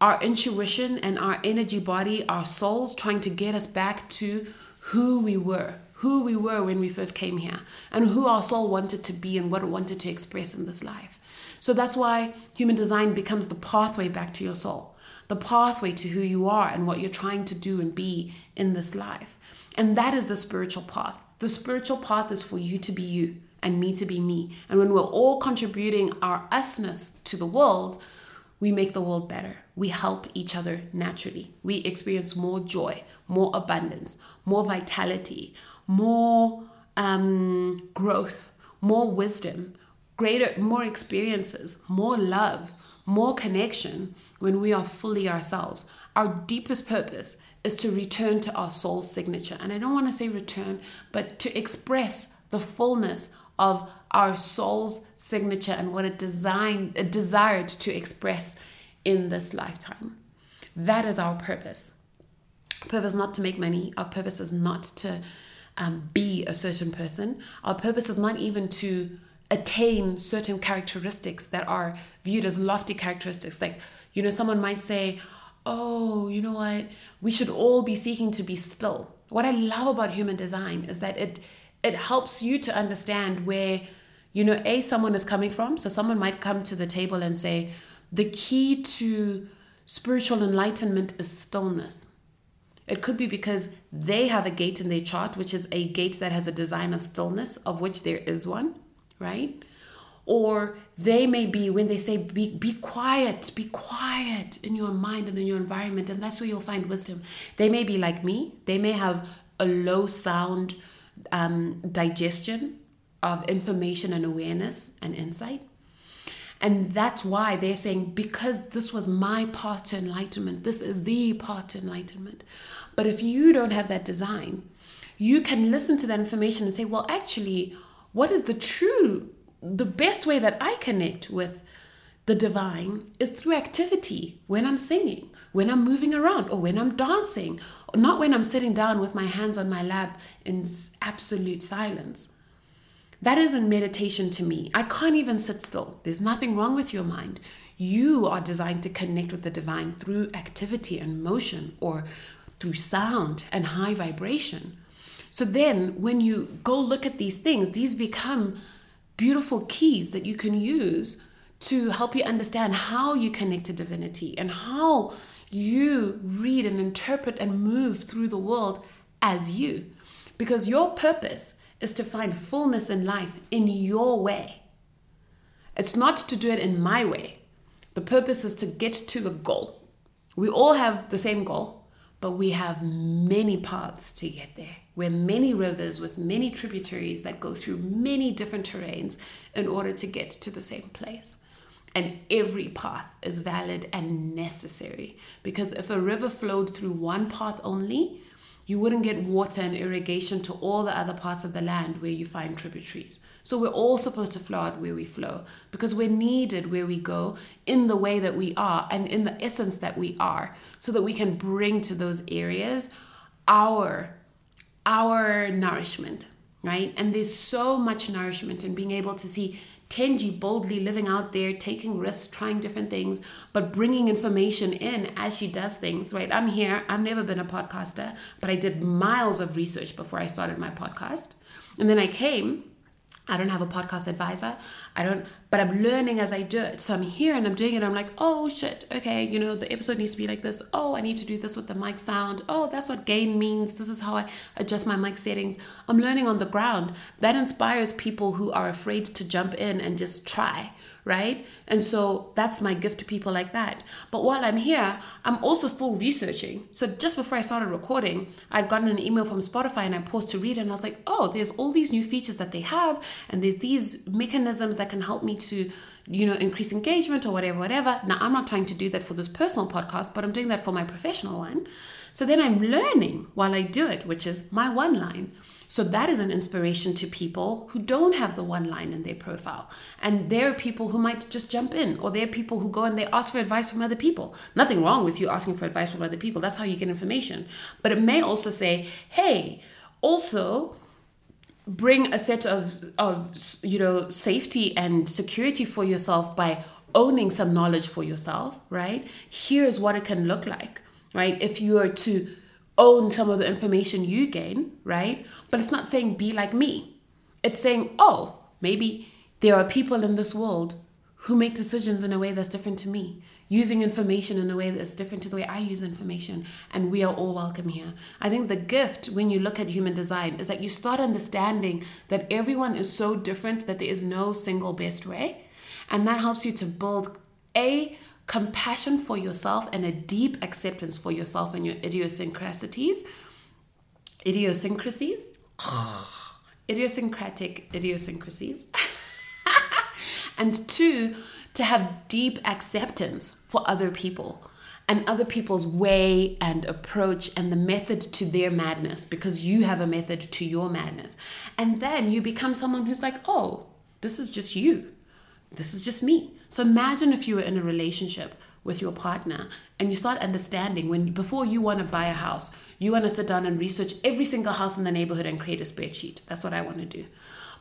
our intuition and our energy body, our souls, trying to get us back to who we were, who we were when we first came here, and who our soul wanted to be and what it wanted to express in this life. So that's why human design becomes the pathway back to your soul, the pathway to who you are and what you're trying to do and be in this life. And that is the spiritual path. The spiritual path is for you to be you and me to be me. And when we're all contributing our usness to the world, we make the world better. We help each other naturally. We experience more joy, more abundance, more vitality, more um, growth, more wisdom, greater, more experiences, more love, more connection when we are fully ourselves. Our deepest purpose is to return to our soul's signature. And I don't want to say return, but to express the fullness of our soul's signature and what it designed, it desired to express in this lifetime. That is our purpose. Purpose not to make money. Our purpose is not to um, be a certain person. Our purpose is not even to attain certain characteristics that are viewed as lofty characteristics. Like, you know, someone might say, oh, you know what? We should all be seeking to be still. What I love about human design is that it It helps you to understand where, you know, A, someone is coming from. So someone might come to the table and say, the key to spiritual enlightenment is stillness. It could be because they have a gate in their chart, which is a gate that has a design of stillness, of which there is one, right? Or they may be, when they say, be, be quiet, be quiet in your mind and in your environment, and that's where you'll find wisdom. They may be like me. They may have a low sound Um, digestion of information and awareness and insight. And that's why they're saying, because this was my path to enlightenment, this is the path to enlightenment. But if you don't have that design, you can listen to that information and say, well, actually, what is the true, the best way that I connect with the divine is through activity, when I'm singing, when I'm moving around, or when I'm dancing, not when I'm sitting down with my hands on my lap in absolute silence. That isn't meditation to me. I can't even sit still. There's nothing wrong with your mind. You are designed to connect with the divine through activity and motion, or through sound and high vibration. So then when you go look at these things, these become beautiful keys that you can use to help you understand how you connect to divinity and how you read and interpret and move through the world as you. Because your purpose is to find fullness in life in your way. It's not to do it in my way. The purpose is to get to the goal. We all have the same goal, But we have many paths to get there. We're many rivers with many tributaries that go through many different terrains in order to get to the same place. And every path is valid and necessary, because if a river flowed through one path only, you wouldn't get water and irrigation to all the other parts of the land where you find tributaries. So we're all supposed to flow out where we flow, because we're needed where we go in the way that we are and in the essence that we are, so that we can bring to those areas our, our nourishment, right? And there's so much nourishment in being able to see Tenji boldly living out there, taking risks, trying different things, but bringing information in as she does things, right? I'm here. I've never been a podcaster, but I did miles of research before I started my podcast. And then I came. I don't have a podcast advisor. I don't, but I'm learning as I do it. So I'm here and I'm doing it. And I'm like, oh shit. Okay. You know, the episode needs to be like this. Oh, I need to do this with the mic sound. Oh, that's what gain means. This is how I adjust my mic settings. I'm learning on the ground. That inspires people who are afraid to jump in and just try. Right? And so that's my gift to people like that. But while I'm here, I'm also still researching. So just before I started recording, I'd gotten an email from Spotify and I paused to read it and I was like, oh, there's all these new features that they have and there's these mechanisms that can help me to, you know, increase engagement or whatever, whatever. Now, I'm not trying to do that for this personal podcast, but I'm doing that for my professional one. So then I'm learning while I do it, which is my one line. So that is an inspiration to people who don't have the one line in their profile. And there are people who might just jump in, or there are people who go and they ask for advice from other people. Nothing wrong with you asking for advice from other people. That's how you get information. But it may also say, hey, also bring a set of, of you know, safety and security for yourself by owning some knowledge for yourself, right? Here's what it can look like, right? If you are to own some of the information you gain, right? But it's not saying be like me. It's saying, oh, maybe there are people in this world who make decisions in a way that's different to me, using information in a way that's different to the way I use information, and we are all welcome here. I think the gift when you look at human design is that you start understanding that everyone is so different that there is no single best way, and that helps you to build a compassion for yourself and a deep acceptance for yourself and your idiosyncrasies, idiosyncrasies, idiosyncratic idiosyncrasies, and two, to have deep acceptance for other people and other people's way and approach and the method to their madness, because you have a method to your madness. And then you become someone who's like, oh, this is just you. This is just me. So imagine if you were in a relationship with your partner and you start understanding when, before you want to buy a house, you want to sit down and research every single house in the neighborhood and create a spreadsheet. That's what I want to do.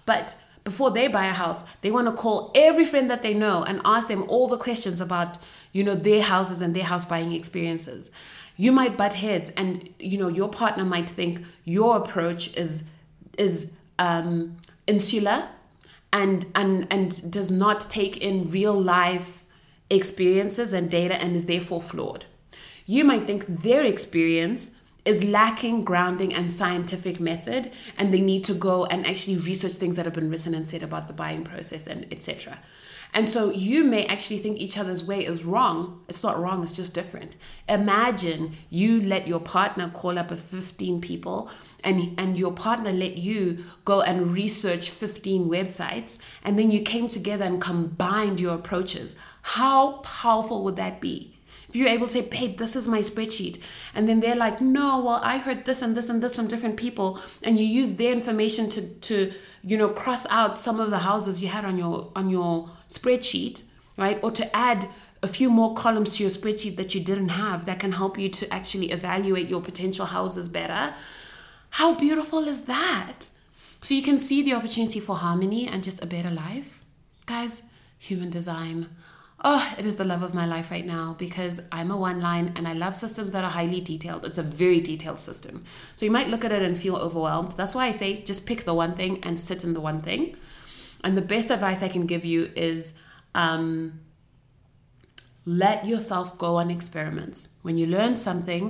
But before they buy a house, they want to call every friend that they know and ask them all the questions about, you know, their houses and their house buying experiences. You might butt heads and, you know, your partner might think your approach is, is um, insular, And, and and does not take in real life experiences and data and is therefore flawed. You might think their experience is lacking grounding and scientific method, and they need to go and actually research things that have been written and said about the buying process and et cetera. And so you may actually think each other's way is wrong. It's not wrong, it's just different. Imagine you let your partner call up a fifteen people and and your partner let you go and research fifteen websites, and then you came together and combined your approaches. How powerful would that be? If you're able to say, babe, this is my spreadsheet, and then they're like, no, well, I heard this and this and this from different people, and you use their information to, to you know, cross out some of the houses you had on your on your spreadsheet, right? Or to add a few more columns to your spreadsheet that you didn't have that can help you to actually evaluate your potential houses better. How beautiful is that? So you can see the opportunity for harmony and just a better life. Guys, human design. Oh, it is the love of my life right now, because I'm a one line and I love systems that are highly detailed. It's a very detailed system. So you might look at it and feel overwhelmed. That's why I say just pick the one thing and sit in the one thing. And the best advice I can give you is um, let yourself go on experiments. When you learn something,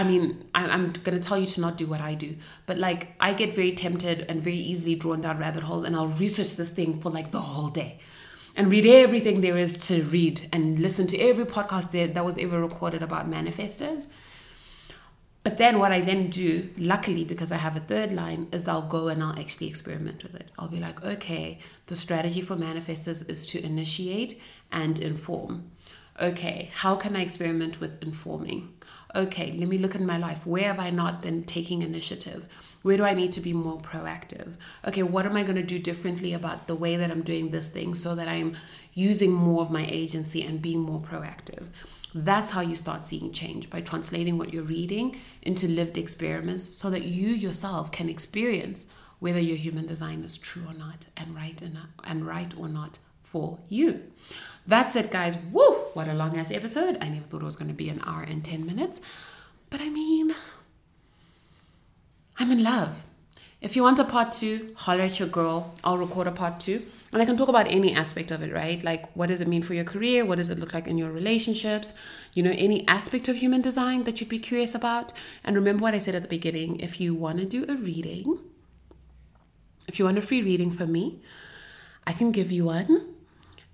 I mean, I'm going to tell you to not do what I do, but like I get very tempted and very easily drawn down rabbit holes, and I'll research this thing for like the whole day. And read everything there is to read and listen to every podcast that was ever recorded about manifestors. But then what I then do, luckily, because I have a third line, is I'll go and I'll actually experiment with it. I'll be like, okay, the strategy for manifestors is to initiate and inform. Okay, how can I experiment with informing? Okay, let me look at my life. Where have I not been taking initiative? Where do I need to be more proactive? Okay, what am I going to do differently about the way that I'm doing this thing so that I'm using more of my agency and being more proactive? That's how you start seeing change, by translating what you're reading into lived experiments so that you yourself can experience whether your human design is true or not and right or not, and right or not for you. That's it, guys. Woo! What a long ass episode. I never thought it was going to be an hour and ten minutes. But I mean, I'm in love. If you want a part two, holler at your girl. I'll record a part two. And I can talk about any aspect of it, right? Like, what does it mean for your career? What does it look like in your relationships? You know, any aspect of human design that you'd be curious about. And remember what I said at the beginning. If you want to do a reading, if you want a free reading from me, I can give you one.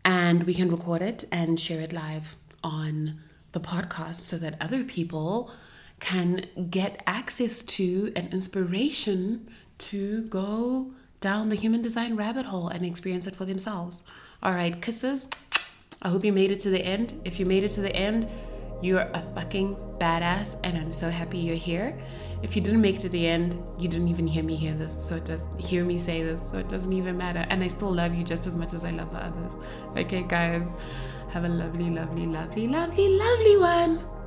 And we can record it and share it live on the podcast so that other people can get access to an inspiration to go down the human design rabbit hole and experience it for themselves. All right, kisses. I hope you made it to the end. If you made it to the end, you're a fucking badass, and I'm so happy you're here. If you didn't make it to the end, you didn't even hear me hear this, so it does hear me say this, so it doesn't even matter. And I still love you just as much as I love the others. Okay, guys, have a lovely, lovely, lovely, lovely, lovely one.